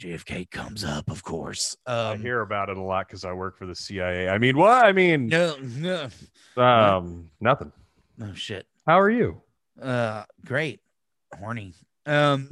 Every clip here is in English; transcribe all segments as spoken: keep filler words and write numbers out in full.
J F K comes up, of course. Um, I hear about it a lot because I work for the C I A. I mean, what? I mean, no, no, um, no. nothing. Oh shit. How are you? Uh, great. Horny. Um.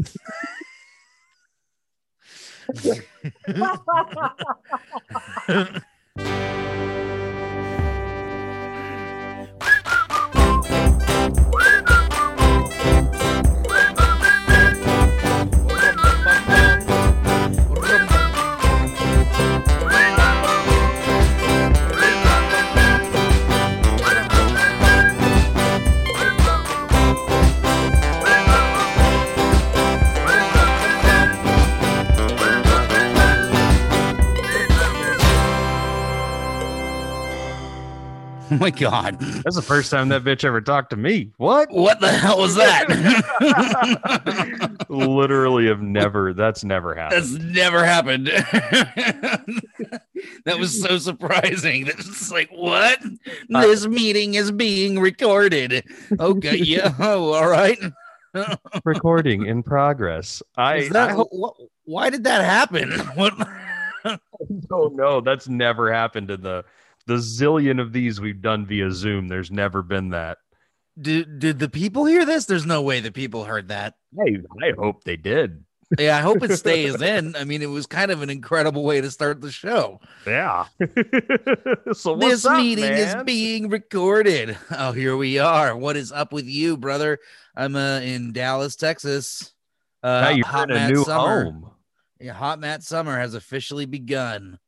Oh my God. That's the first time that bitch ever talked to me. What? What the hell was that? Literally have never, that's never happened. That's never happened. That was so surprising. That's like, what? Uh, this meeting is being recorded. Okay. Yeah. Oh, all right. Recording in progress. I, that, I hope, why did that happen? What? I don't know. That's never happened in the, The zillion of these we've done via Zoom. There's never been that. Did did the people hear this? There's no way the people heard that. Hey, I hope they did. Yeah, I hope it stays in. I mean, it was kind of an incredible way to start the show. Yeah. So what's this up, meeting man? Is being recorded. Oh, here we are. What is up with you, brother? I'm uh, in Dallas, Texas. Uh, you're hot in a Matt new summer. Home. Yeah, hot Matt summer has officially begun.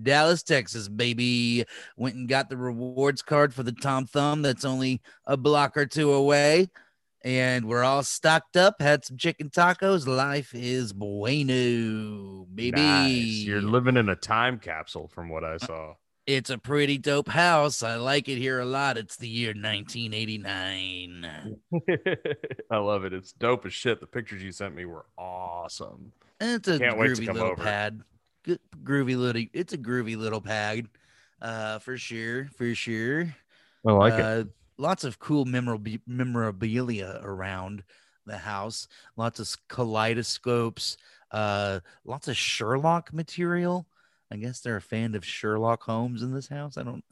Dallas, Texas, baby. Went and got the rewards card for the Tom Thumb. That's only a block or two away. And we're all stocked up. Had some chicken tacos. Life is bueno, baby. Nice. You're living in a time capsule from what I saw. It's a pretty dope house. I like it here a lot. It's the year nineteen eighty-nine. I love it. It's dope as shit. The pictures you sent me were awesome. It's a Can't groovy little over. pad. Good, groovy little it's a groovy little pad uh for sure for sure I like uh, it. Lots of cool memorab- memorabilia around the house, lots of kaleidoscopes, uh lots of Sherlock material. I guess they're a fan of Sherlock Holmes in this house. I don't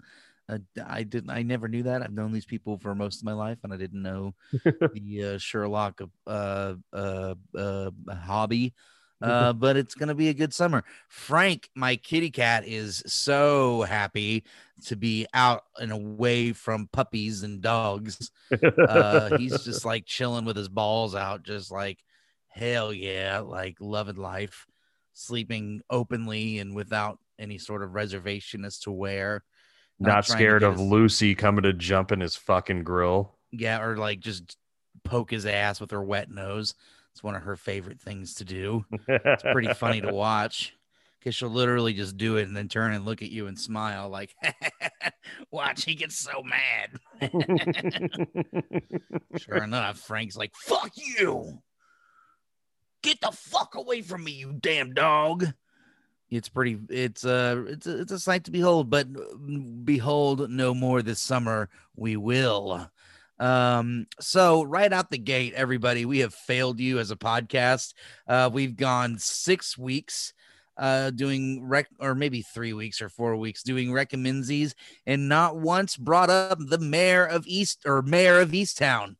uh, I didn't I never knew that. I've known these people for most of my life and I didn't know the uh, Sherlock uh uh uh hobby. Uh, but it's going to be a good summer. Frank, my kitty cat, is so happy to be out and away from puppies and dogs. Uh, he's just like chilling with his balls out, just like, hell yeah, like loving life, sleeping openly and without any sort of reservation as to where. Not scared of his... Lucy coming to jump in his fucking grill. Yeah, or like just poke his ass with her wet nose. It's one of her favorite things to do. It's pretty funny to watch because she'll literally just do it and then turn and look at you and smile like, watch, he gets so mad. Sure enough, Frank's like, fuck you. Get the fuck away from me, you damn dog. It's pretty, it's a, it's a, it's a sight to behold, but behold no more this summer. We will. Um, so right out the gate, everybody, we have failed you as a podcast. Uh, we've gone six weeks, uh, doing rec or maybe three weeks or four weeks doing recommendsies and not once brought up the mayor of East or mayor of Easttown.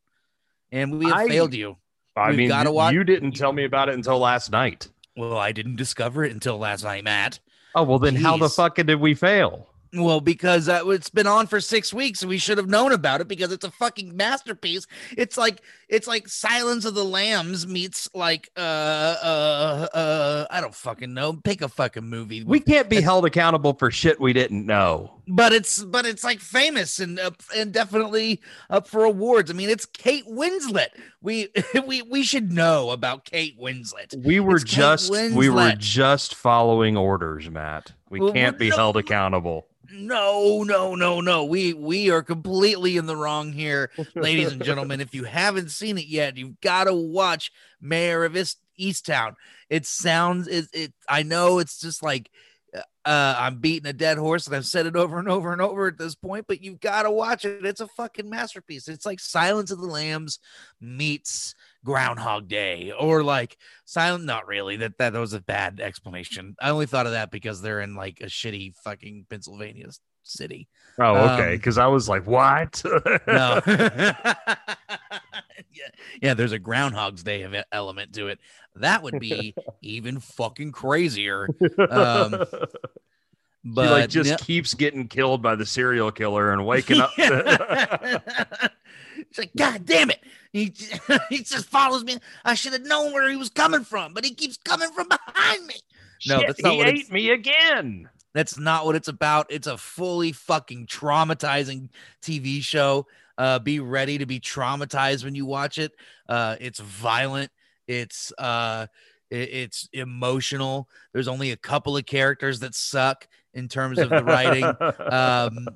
And we have I, failed you. I We've mean, gotta watch- you didn't tell me about it until last night. Well, I didn't discover it until last night, Matt. Oh, well then Jeez. How the fuck did we fail? Well, because uh, it's been on for six weeks and we should have known about it because it's a fucking masterpiece. It's like it's like Silence of the Lambs meets like, uh, uh, uh, I don't fucking know. Pick a fucking movie. We can't be it's, held accountable for shit we didn't know. But it's but it's like famous and uh, and definitely up for awards. I mean, it's Kate Winslet. We we we should know about Kate Winslet. We were it's just we were just following orders, Matt. We well, can't be no, held accountable. No, no, no, no. We we are completely in the wrong here, ladies and gentlemen. If you haven't seen it yet, you've got to watch Mare of Easttown. It sounds it, it. I know it's just like uh, I'm beating a dead horse, and I've said it over and over and over at this point. But you've got to watch it. It's a fucking masterpiece. It's like Silence of the Lambs meets Groundhog Day or like Silent. Not really. That, that that was a bad explanation. I only thought of that because they're in like a shitty fucking Pennsylvania city. Oh, okay. Um, Cause I was like, what? No. Yeah, yeah, there's a Groundhog's Day event element to it. That would be even fucking crazier. Um, but he like just no. keeps getting killed by the serial killer and waking up. It's like, God damn it. He, he just follows me. I should have known where he was coming from, but he keeps coming from behind me. No, Shit, that's not he what ate me again. That's not what it's about. It's a fully fucking traumatizing T V show. Uh, be ready to be traumatized when you watch it. Uh, it's violent. It's uh, it, it's emotional. There's only a couple of characters that suck in terms of the writing. um,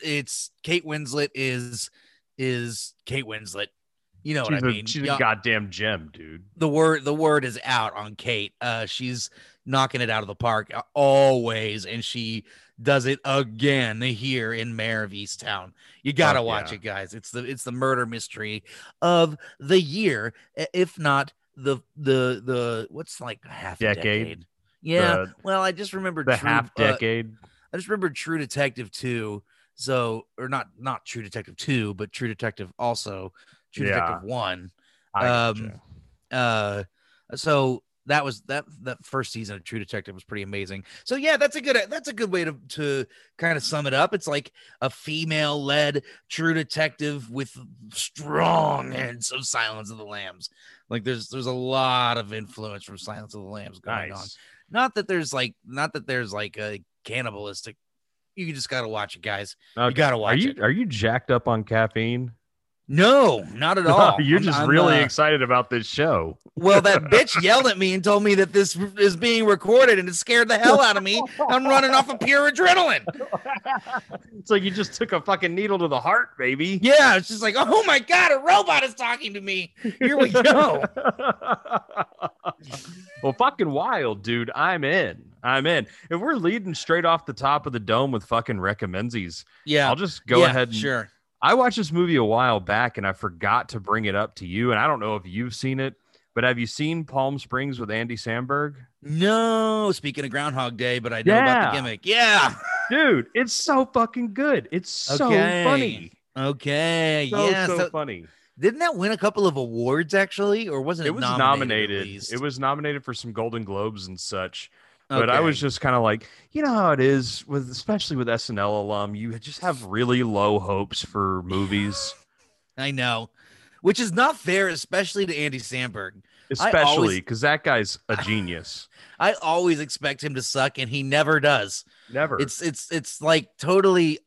it's Kate Winslet is is Kate Winslet. You know she's what I a, mean? She's a goddamn gem, dude. The word the word is out on Kate. Uh, she's knocking it out of the park always, and she does it again here in Mare of Easttown. You gotta oh, watch yeah. it, guys. It's the it's the murder mystery of the year, if not the the the what's like half decade. decade. Yeah. The, well, I just remember the True, half decade. Uh, I just remember True Detective two. So, or not not True Detective two, but True Detective also. True yeah. Detective one. Um, uh, so that was that that first season of True Detective was pretty amazing. So yeah, that's a good that's a good way to to kind of sum it up. It's like a female led True Detective with strong hints of Silence of the Lambs. Like there's there's a lot of influence from Silence of the Lambs going nice. on. Not that there's like not that there's like a cannibalistic. You just gotta watch it, guys. Okay. You gotta watch are you, it. Are you jacked up on caffeine? No, not at all. No, you're I'm, just I'm, really uh, excited about this show. Well, that bitch yelled at me and told me that this is being recorded, and it scared the hell out of me. I'm running off of pure adrenaline. It's like you just took a fucking needle to the heart, baby. Yeah, it's just like, oh my God, a robot is talking to me. Here we go. Well, fucking wild, dude. I'm in. I'm in. If we're leading straight off the top of the dome with fucking recommendsies, yeah, I'll just go yeah, ahead and sure. I watched this movie a while back and I forgot to bring it up to you. And I don't know if you've seen it, but have you seen Palm Springs with Andy Samberg? No, speaking of Groundhog Day, but I know yeah. about the gimmick. Yeah. Dude, it's so fucking good. It's okay. so funny. Okay. So, yeah. So, so funny. Didn't that win a couple of awards actually? Or wasn't it? It was nominated. nominated it was nominated for some Golden Globes and such. But okay. I was just kind of like, you know how it is with, especially with S N L alum, you just have really low hopes for movies. I know, which is not fair, especially to Andy Samberg. Especially because that guy's a genius. I, I always expect him to suck, and he never does. Never. It's it's it's like totally.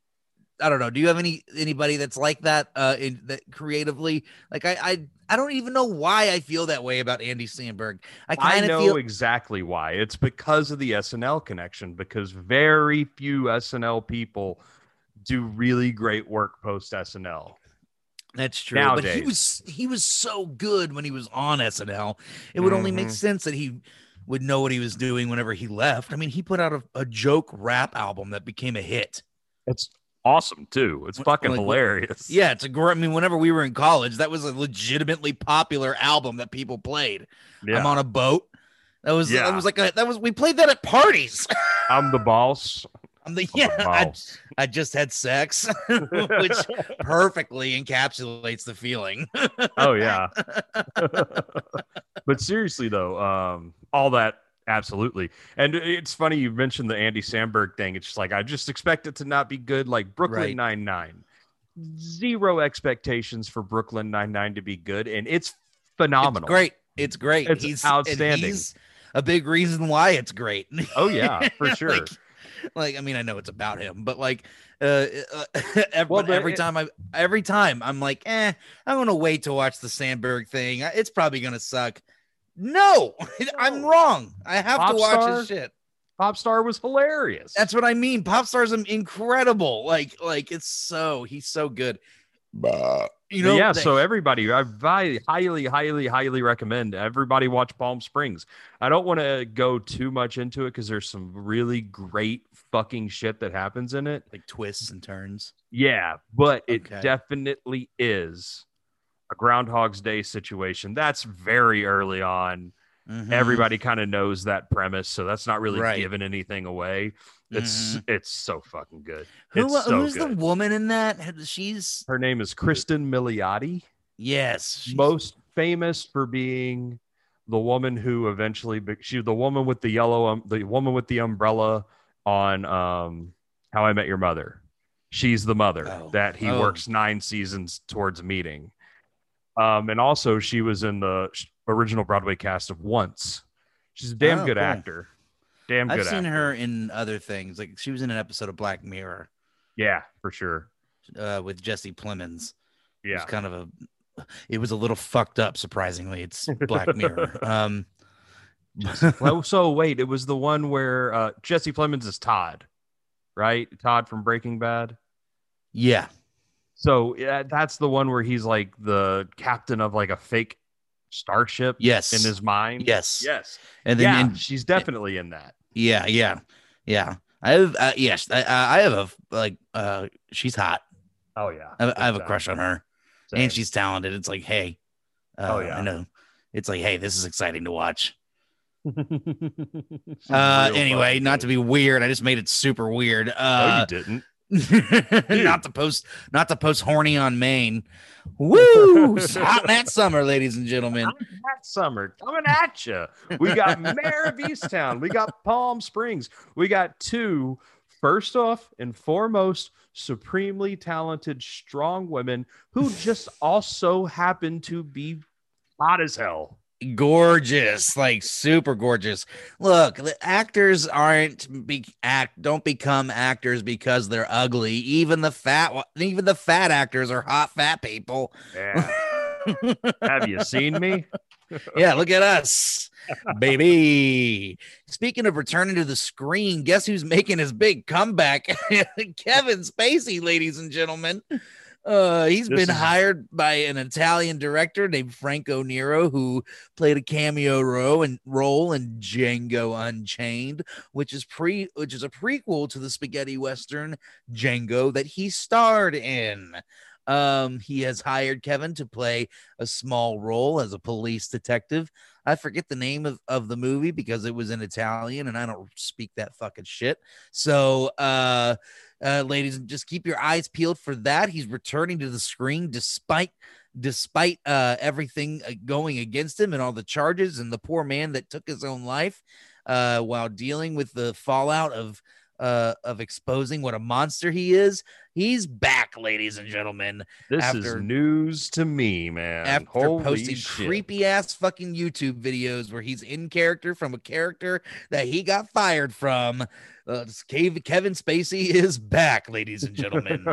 I don't know. Do you have any anybody that's like that uh, in that creatively? Like I, I, I don't even know why I feel that way about Andy Samberg. I kind of know feel... exactly why. It's because of the S N L connection, because very few S N L people do really great work post S N L. That's true. Nowadays. But he was, he was so good when he was on S N L. It would mm-hmm. only make sense that he would know what he was doing whenever he left. I mean, he put out a, a joke rap album that became a hit. It's awesome too. It's fucking like, hilarious. Yeah, it's a great. I mean, whenever we were in college, that was a legitimately popular album that people played. Yeah. I'm on a boat. That was. Yeah. That was like a. That was. We played that at parties. I'm the boss. I'm the. Yeah. I'm the boss. I, I just had sex, which perfectly encapsulates the feeling. Oh yeah. But seriously though, um, all that. Absolutely. And it's funny you mentioned the Andy Samberg thing. It's just like, I just expect it to not be good. Like Brooklyn Nine-Nine. Right. Zero expectations for Brooklyn Nine-Nine to be good. And it's phenomenal. It's great. It's great. It's he's, outstanding. He's a big reason why it's great. Oh, yeah, for sure. like, like, I mean, I know it's about him, but like uh, uh, every, well, but every it, time I every time I'm like, eh, I'm going to wait to watch the Samberg thing. It's probably going to suck. No, I'm wrong. I have Popstar, to watch his shit. Popstar was hilarious. That's what I mean. Popstar's incredible. Like, like it's so he's so good. Bah. You know, yeah. They, so everybody, I highly, highly, highly recommend everybody watch Palm Springs. I don't want to go too much into it because there's some really great fucking shit that happens in it, like twists and turns. Yeah, but okay. It definitely is a Groundhog's Day situation. That's very early on. Mm-hmm. Everybody kind of knows that premise, so that's not really right. giving anything away. It's mm-hmm. it's so fucking good. Who, it's so who's good. The woman in that? She's her name is Kristen Milioti. Yes, she's... most famous for being the woman who eventually be- she the woman with the yellow um, the woman with the umbrella on um, How I Met Your Mother. She's the mother oh. that he oh. works nine seasons towards meeting. Um, and also she was in the original Broadway cast of Once. She's a damn oh, good cool. actor. Damn good. I've seen actor. her in other things. Like she was in an episode of Black Mirror. Yeah, for sure. Uh, with Jesse Plemons. Yeah. It was kind of a, it was a little fucked up. Surprisingly, it's Black Mirror. Um, well, so wait, it was the one where uh, Jesse Plemons is Todd, right? Todd from Breaking Bad. Yeah. So uh, that's the one where he's like the captain of like a fake starship. Yes. In his mind. Yes. Yes. And then yeah, and, she's definitely in that. Yeah. Yeah. Yeah. I have. Uh, yes. I, I have a like. Uh, she's hot. Oh yeah. I, I have a crush on her, Same. and she's talented. It's like, hey. Uh, oh yeah. I know. It's like, hey, this is exciting to watch. uh, anyway, not dude. to be weird. I just made it super weird. Uh, no, you didn't. not to post, not to post horny on Maine. Woo! Hot Matt Summer, ladies and gentlemen. Hot Matt Summer coming at you. We got Mare of Easttown. We got Palm Springs. We got two, first off and foremost, supremely talented, strong women who just also happen to be hot as hell. Gorgeous, like super gorgeous. Look, the actors aren't be act don't become actors because they're ugly. Even the fat, even the fat actors are hot fat people. Yeah. Have you seen me? Yeah, look at us, baby. Speaking of returning to the screen, guess who's making his big comeback? Kevin Spacey, ladies and gentlemen. Uh, he's this been is... hired by an Italian director named Franco Nero, who played a cameo role in, role in Django Unchained, which is pre which is a prequel to the spaghetti western Django that he starred in. Um, he has hired Kevin to play a small role as a police detective. I forget the name of, of the movie because it was in Italian and I don't speak that fucking shit. So, uh, Uh, ladies, just keep your eyes peeled for that. He's returning to the screen despite despite uh, everything going against him and all the charges and the poor man that took his own life uh, while dealing with the fallout of uh, of exposing what a monster he is. He's back, ladies and gentlemen. This after, is news to me, man. After Holy posting shit. creepy ass fucking YouTube videos where he's in character from a character that he got fired from. Uh, Kevin Spacey is back, ladies and gentlemen.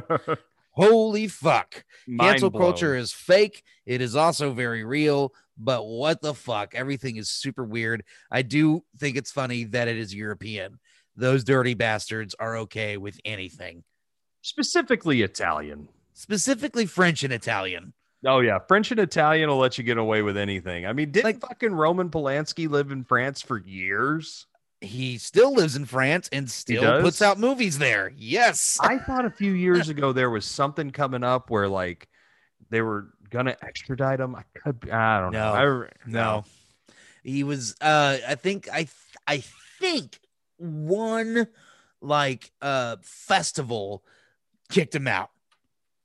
Holy fuck. Mind Cancel blown. Culture is fake. It is also very real, but what the fuck? Everything is super weird. I do think it's funny that it is European. Those dirty bastards are okay with anything. Specifically Italian. Specifically French and Italian. Oh, yeah. French and Italian will let you get away with anything. I mean, didn't like, fucking Roman Polanski live in France for years? He still lives in France and still puts out movies there. Yes. I thought a few years ago there was something coming up where, like, they were going to extradite him. I could, I don't no, know. I, no. He was, uh, I think, I, I think one, like, uh, festival kicked him out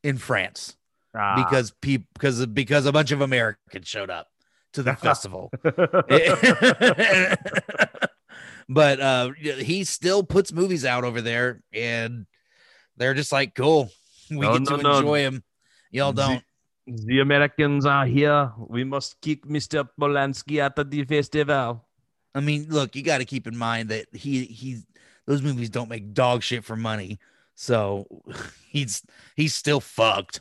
in France ah. because people because because a bunch of Americans showed up to the festival. But uh, he still puts movies out over there, and they're just like, cool. We no, get no, to no. enjoy him. Y'all don't. The, the Americans are here. We must kick Mister Polanski out of the festival. I mean, look, you got to keep in mind that he he those movies don't make dog shit for money. So he's he's still fucked,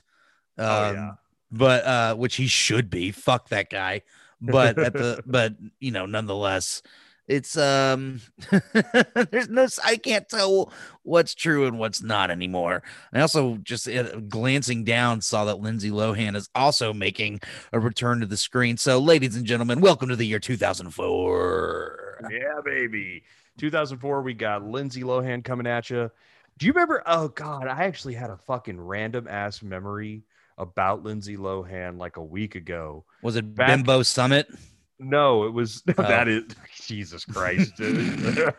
um, oh, yeah. but uh, which he should be. Fuck that guy. But at the but you know, nonetheless, it's um, there's no I can't tell what's true and what's not anymore. I also just uh, glancing down saw that Lindsay Lohan is also making a return to the screen. So, ladies and gentlemen, welcome to the year two thousand four. Yeah, baby, two thousand four. We got Lindsay Lohan coming at you. Do you remember? Oh, God, I actually had a fucking random ass memory about Lindsay Lohan like a week ago. Was it Back- Bimbo Summit? No, it was oh. that is Jesus Christ, dude.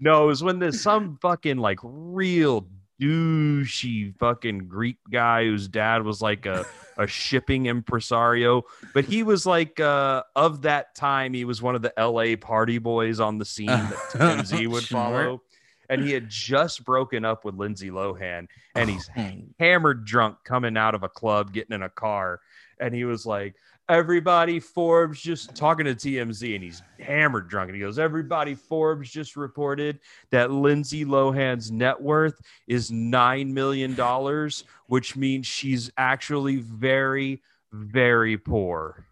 No, it was when there's some fucking like real douchey fucking Greek guy whose dad was like a, a shipping impresario, but he was like uh, of that time. He was one of the L A party boys on the scene that T M Z would sure. follow. And he had just broken up with Lindsay Lohan, and he's oh, hammered drunk coming out of a club, getting in a car. And he was like, everybody, Forbes just talking to T M Z, and he's hammered drunk. And he goes, everybody, Forbes just reported that Lindsay Lohan's net worth is nine million dollars, which means she's actually very, very poor.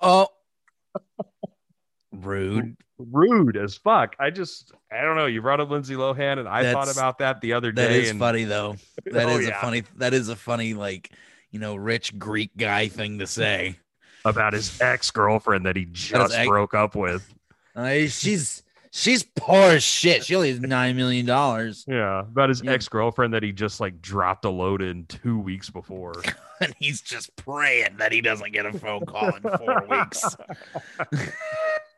Oh, rude. Rude as fuck. I just, I don't know. You brought up Lindsay Lohan, and I That's, thought about that the other day. That is and... funny, though. That oh, is yeah. a funny, that is a funny, like, you know, rich Greek guy thing to say about his ex-girlfriend that he just ex- broke up with. Uh, she's she's poor as shit. She only has nine million dollars. Yeah, about his yeah. ex-girlfriend that he just like dropped a load in two weeks before, and he's just praying that he doesn't get a phone call in four weeks.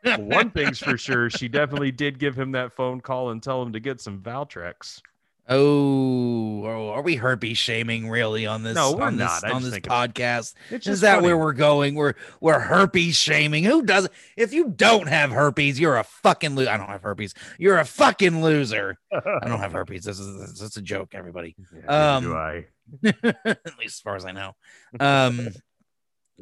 One thing's for sure, she definitely did give him that phone call and tell him to get some Valtrex. Oh, are we herpes shaming really on this? No, we're on not. This, on this podcast, it's is that funny. Where we're going? We're we're herpes shaming. Who does? If you don't have herpes, you're a fucking loser. I don't have herpes. You're a fucking loser. I don't have herpes. This is that's a joke, everybody. Yeah, um, do I? At least as far as I know. Um,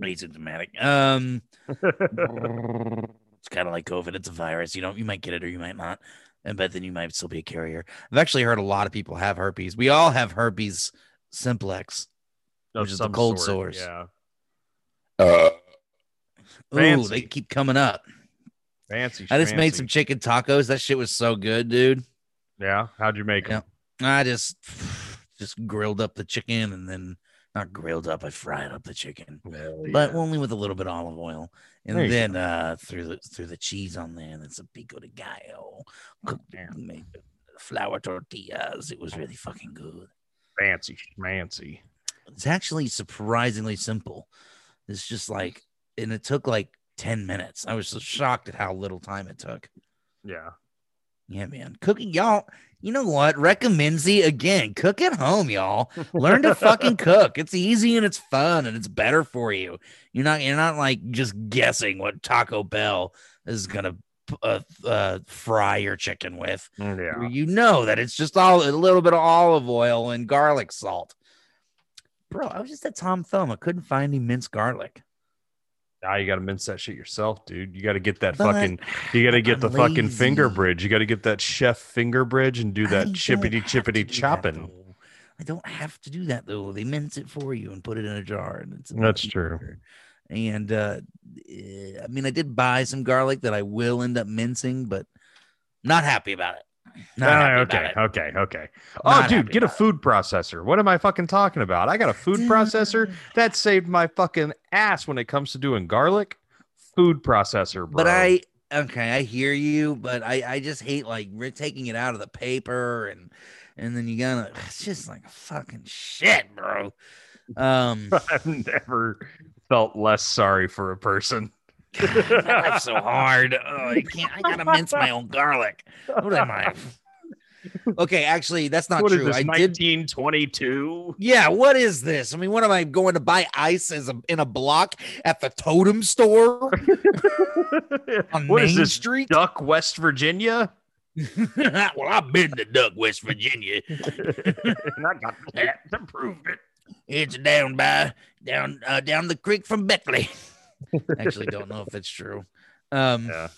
asymptomatic. Um, it's kind of like COVID. It's a virus. You don't. You might get it or you might not. And but then you might still be a carrier. I've actually heard a lot of people have herpes. We all have herpes simplex, of which is the cold sort, sores. Yeah. Uh, Ooh, they keep coming up. Fancy. I just fancy. made some chicken tacos. That shit was so good, dude. Yeah. How'd you make them? Yeah. I just just grilled up the chicken and then not grilled up. I fried up the chicken, well, yeah. but only with a little bit of olive oil. And there then uh, threw, the, threw the cheese on there, and it's a pico de gallo. Cooked down, made flour tortillas. It was really fucking good. Fancy schmancy. It's actually surprisingly simple. It's just like, and it took like ten minutes. I was so shocked at how little time it took. Yeah. Yeah, man. Cooking, y'all. You know what? Recommendsy again. Cook at home, y'all. Learn to fucking cook. It's easy and it's fun and it's better for you. You're not. You're not like just guessing what Taco Bell is gonna uh, uh, fry your chicken with. Yeah. You know that it's just all a little bit of olive oil and garlic salt. Bro, I was just at Tom Thumb. I couldn't find any minced garlic. Now you got to mince that shit yourself, dude. You got to get that but fucking, you got to get I'm the lazy. fucking finger bridge. You got to get that chef finger bridge and do that I chippity chippity chopping. That, I don't have to do that though. They mince it for you and put it in a jar. And it's That's true. Jar. And uh, I mean, I did buy some garlic that I will end up mincing, but not happy about it. Not uh, okay, about it. okay, okay. Not oh, dude, get a food it. processor. What am I fucking talking about? I got a food processor that saved my fucking ass when it comes to doing garlic. Food processor, bro. But I, okay, I hear you, but I, I just hate like we're taking it out of the paper and and then you gotta. It's just like fucking shit, bro. Um, I've never felt less sorry for a person. God, that's so hard. Oh, I can't. I gotta mince my own garlic. What am I? Okay, actually, that's not what true. Is this, I nineteen twenty-two. Did... Yeah, what is this? I mean, what am I going to buy ice as a, in a block at the Totem Store on what Main is this, Street? Duck, West Virginia. Well, I've been to Duck, West Virginia, and I got that to prove it. It's down by down uh, down the creek from Beckley. Actually don't know if it's true. Um, yeah.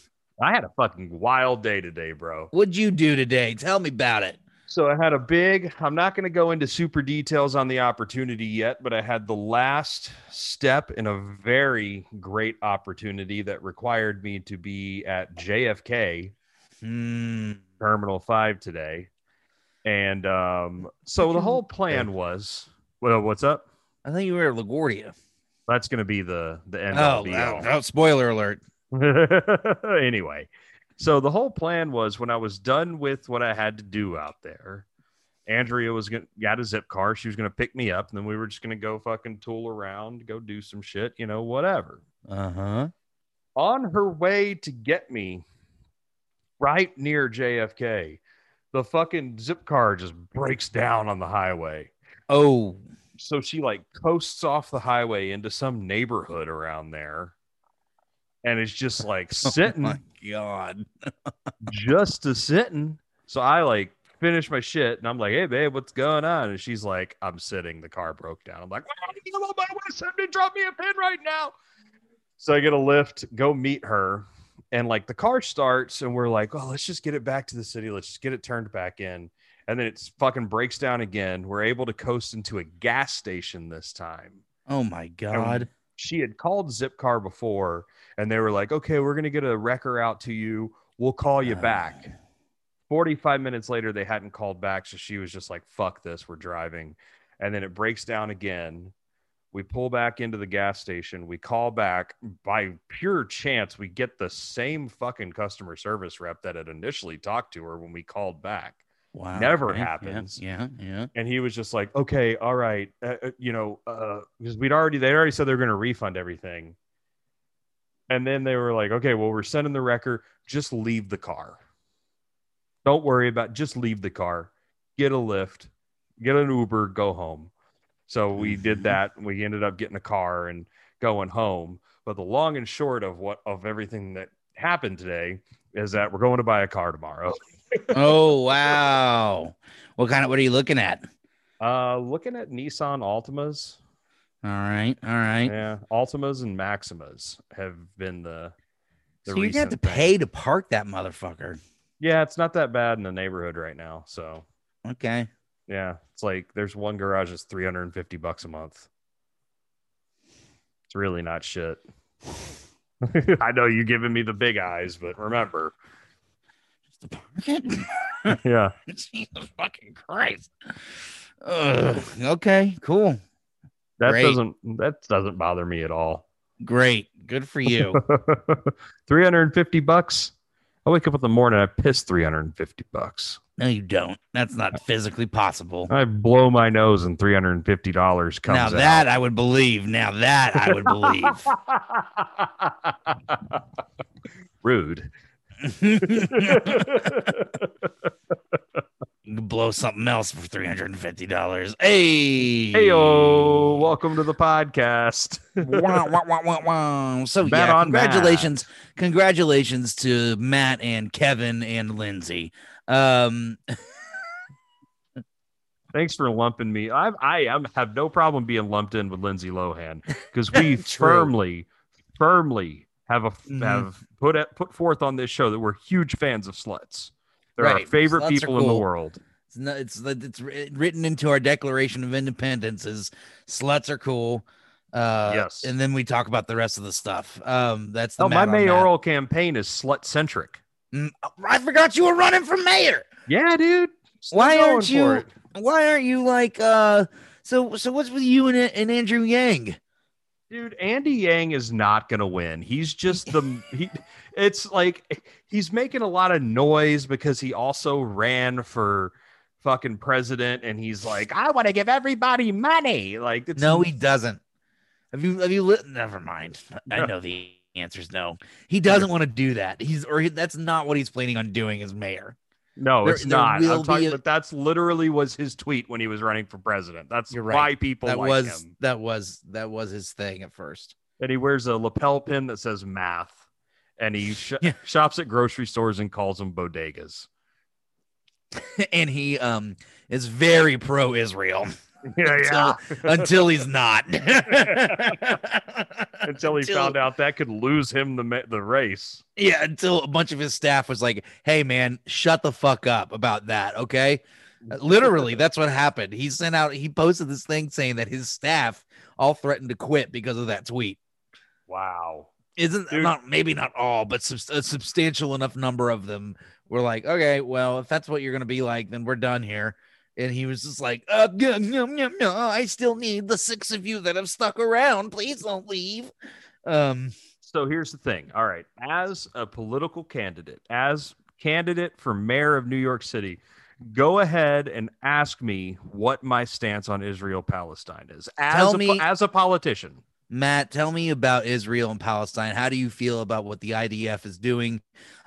I had a fucking wild day today, bro. What'd you do today? Tell me about it. So I had a big, I'm not going to go into super details on the opportunity yet, but I had the last step in a very great opportunity that required me to be at J F K mm. Terminal five today. And um, so the whole plan was, well, what's up? I think you were at LaGuardia. That's going to be the, the end of the oh, oh, spoiler alert. Anyway, so the whole plan was when I was done with what I had to do out there, Andrea was gonna got a zip car. She was gonna pick me up, and then we were just gonna go fucking tool around, go do some shit, you know, whatever. Uh-huh. On her way to get me, right near J F K, the fucking zip car just breaks down on the highway. Oh. So she like coasts off the highway into some neighborhood around there. And it's just like sitting. Oh my God. Just a sitting. So I like finish my shit and I'm like, hey babe, what's going on? And she's like, I'm sitting. The car broke down. I'm like, well, my wife said to drop me a pin right now. So I get a lift, go meet her. And like the car starts and we're like, oh, let's just get it back to the city. Let's just get it turned back in. And then it's fucking breaks down again. We're able to coast into a gas station this time. Oh my God. And she had called Zipcar before and they were like, okay, we're going to get a wrecker out to you. We'll call you uh, back. forty-five minutes later, they hadn't called back. So she was just like, fuck this, we're driving. And then it breaks down again. We pull back into the gas station. We call back. By pure chance, we get the same fucking customer service rep that had initially talked to her when we called back. Wow. Never right. happens. Yeah, yeah, yeah. And he was just like, okay, all right. Uh, you know, because uh, we'd already, they already said they're going to refund everything. And then they were like, okay, well, we're sending the wrecker. Just leave the car. Don't worry about it. Just leave the car. Get a Lyft. Get an Uber. Go home. So we did that. We ended up getting a car and going home. But the long and short of what of everything that happened today is that we're going to buy a car tomorrow. Oh, wow. What kind of, what are you looking at? Uh, looking at Nissan Altimas. All right. All right. Yeah. Altimas and Maximas have been the, the so you have to thing. Pay to park that motherfucker. Yeah. It's not that bad in the neighborhood right now. So. Okay. Yeah, it's like there's one garage that's three hundred fifty bucks a month. It's really not shit. I know you're giving me the big eyes, but remember. Just the park it? Yeah. Jesus fucking Christ. Ugh. Okay, cool. That Great. doesn't that doesn't bother me at all. Great. Good for you. three hundred fifty bucks. I wake up in the morning, I piss three hundred fifty bucks. No, you don't. That's not physically possible. I blow my nose and three hundred fifty dollars comes out. Now that out. I would believe. Now that I would believe. Rude. You can blow something else for three hundred fifty dollars. Hey. Hey-oh. Welcome to the podcast. Wah, wah, wah, wah, wah. So, Matt yeah, congratulations. Matt. Congratulations to Matt and Kevin and Lindsay. Um, thanks for lumping me. I I I'm, have no problem being lumped in with Lindsay Lohan because we firmly, firmly have a mm-hmm. have put at, put forth on this show that we're huge fans of sluts. They're right. our favorite sluts people cool. in the world. It's not, it's it's written into our Declaration of Independence is sluts are cool. Uh, yes, and then we talk about the rest of the stuff. Um, that's the oh, my mayoral Matt. campaign is slut centric. I forgot you were running for mayor. Yeah, dude. Still why aren't you? Why aren't you like? Uh, so so what's with you and, and Andrew Yang? Dude, Andy Yang is not gonna win. He's just the. he, it's like he's making a lot of noise because he also ran for fucking president, and he's like, I want to give everybody money. Like, it's, no, he doesn't. Have you? Have you? Li- Never mind. I know the. Answer's no. He doesn't want to do that. He's or he, that's not what he's planning on doing as mayor. No, there, it's not. I'm talking, a, but that's literally was his tweet when he was running for president. That's right. why people that like was him. that was that was his thing at first. And he wears a lapel pin that says math, and he sh- yeah. shops at grocery stores and calls them bodegas. And he um is very pro-Israel. Yeah, yeah. Until, until he's not. until he until, found out that could lose him the the race. Yeah, until a bunch of his staff was like, "Hey, man, shut the fuck up about that." Okay, literally, that's what happened. He sent out, he posted this thing saying that his staff all threatened to quit because of that tweet. Wow, isn't Dude. not maybe not all, but sub- a substantial enough number of them were like, "Okay, well, if that's what you're gonna be like, then we're done here." And he was just like, uh, no, no, no, no, I still need the six of you that have stuck around. Please don't leave. Um, so here's the thing. All right. As a political candidate, as candidate for mayor of New York City, Go ahead and ask me what my stance on Israel-Palestine is as tell a, me, as a politician. Matt, tell me about Israel and Palestine. How do you feel about what the I D F is doing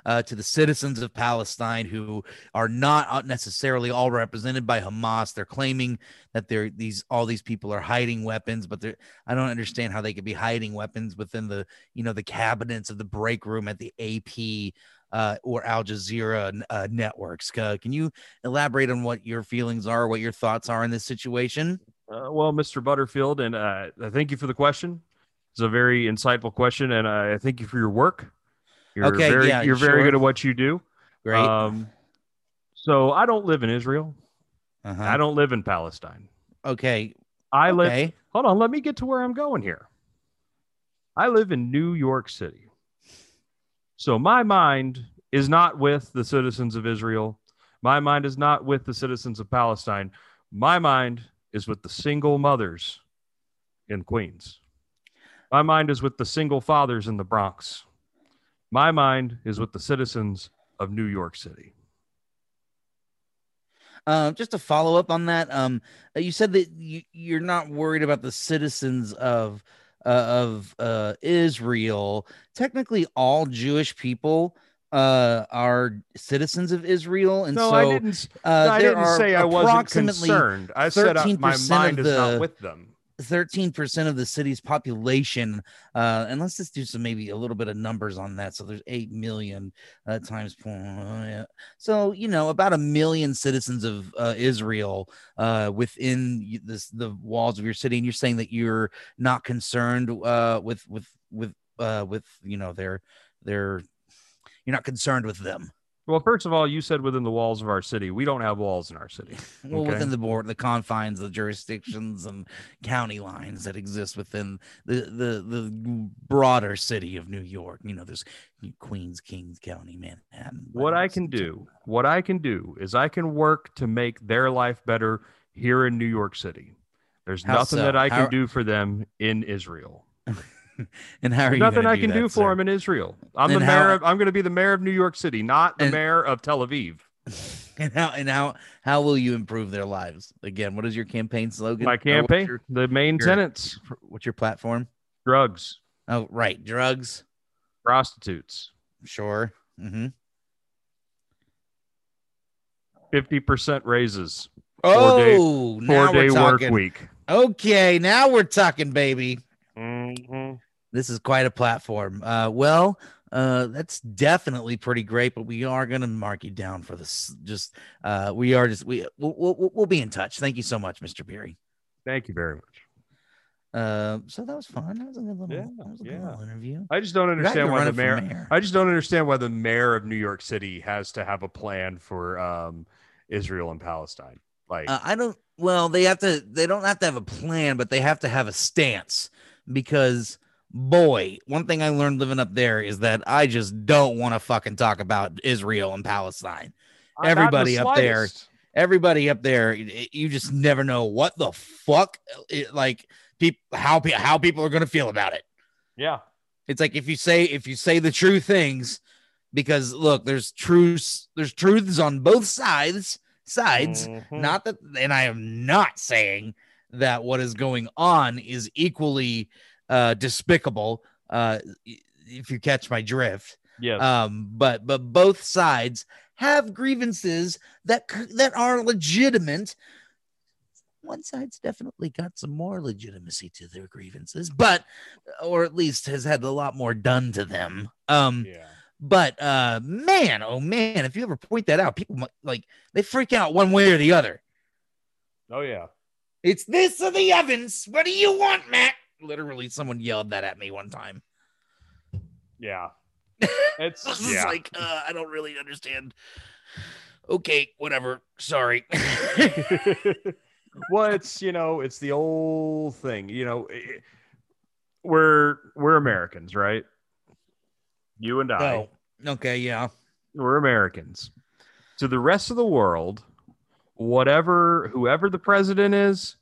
uh, to the citizens of Palestine who are not necessarily all represented by Hamas? They're claiming that they're these all these people are hiding weapons, but I don't understand how they could be hiding weapons within the, you know, the cabinets of the break room at the A P Uh, or Al Jazeera uh, networks. Uh, can you elaborate on what your feelings are, what your thoughts are in this situation? Uh, well, Mister Butterfield, and uh, thank you for the question. It's a very insightful question, and I uh, thank you for your work. You're okay, very, yeah, you're sure. very good at what you do. Great. Um, so I don't live in Israel. Uh-huh. I don't live in Palestine. Okay. I live. Okay. Hold on. Let me get to where I'm going here. I live in New York City. So my mind is not with the citizens of Israel. My mind is not with the citizens of Palestine. My mind is with the single mothers in Queens. My mind is with the single fathers in the Bronx. My mind is with the citizens of New York City. Uh, just to follow up on that, um, you said that you, you're not worried about the citizens of Uh, of uh, Israel. Technically, all Jewish people uh, are citizens of Israel, and no, so I didn't, uh, no, I there didn't are say I wasn't concerned. I said I, my mind the, is not with them. thirteen percent of the city's population, uh, and let's just do some maybe a little bit of numbers on that. So there's eight million uh, times. So, you know, about a million citizens of uh, Israel uh, within this, the walls of your city. And you're saying that you're not concerned uh, with, with, with, uh, with, you know, their, their, you're not concerned with them. Well, first of all, you said within the walls of our city. We don't have walls in our city. Well, okay? Within the board, the confines, the jurisdictions, and county lines that exist within the, the the broader city of New York. You know, there's Queens, Kings County, Manhattan. What I can do, what I can do is I can work to make their life better here in New York City. There's how nothing so? that I can how... do for them in Israel. And how are There's you nothing I do can that, do for sir? him in Israel. I'm and the how, mayor. Of, I'm going to be the mayor of New York City, not the and, mayor of Tel Aviv. And how and how how will you improve their lives? Again, what is your campaign slogan? My campaign, your, the main your, tenants. What's your platform? Drugs. Oh, right, drugs, prostitutes. Sure. Mm-hmm. Fifty percent raises. Oh, four day, now four day we're talking. work week. Okay, now we're talking, baby. Mm-hmm. This is quite a platform. Uh, well, uh, that's definitely pretty great, but we are going to mark you down for this. Just, uh, we are just, we, we'll, we'll, we'll be in touch. Thank you so much, Mister Peary. Thank you very much. Uh, so that was fun. That was a good little, yeah, that was a good yeah. little interview. I just don't understand why the mayor, mayor, I just don't understand why the mayor of New York City has to have a plan for, um, Israel and Palestine. Like, uh, I don't, well, they have to, they don't have to have a plan, but they have to have a stance. Because, boy, one thing I learned living up there is that I just don't want to fucking talk about Israel and Palestine. I'm everybody up there, everybody up there, you just never know what the fuck, it, like, people, how, how people are going to feel about it. Yeah. It's like if you say if you say the true things, because, look, there's truths, there's truths on both sides, sides, mm-hmm. not that, and I am not saying that what is going on is equally uh, despicable, uh, if you catch my drift. Yes. Um, but but both sides have grievances that that are legitimate. One side's definitely got some more legitimacy to their grievances, but or at least has had a lot more done to them. Um, yeah. But uh, man, oh man, if you ever point that out, people like they freak out one way or the other. Oh yeah. It's this or the ovens. What do you want, Matt? Literally, someone yelled that at me one time. Yeah. It's yeah. like, uh, I don't really understand. Okay, whatever. Sorry. Well, it's, you know, it's the old thing. You know, it, we're we're Americans, right? You and I. Oh, okay, yeah. We're Americans. To the rest of the world, whatever, whoever the president is,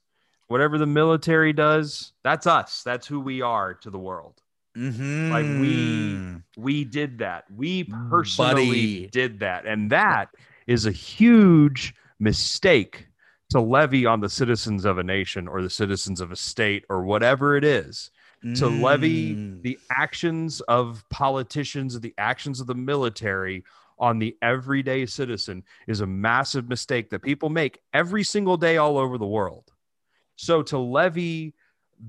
whatever the military does, that's us. That's who we are to the world. Mm-hmm. Like we, we did that. We personally Buddy. did that. And that is a huge mistake to levy on the citizens of a nation or the citizens of a state or whatever it is, mm. to levy the actions of politicians or the actions of the military on the everyday citizen is a massive mistake that people make every single day all over the world. So to levy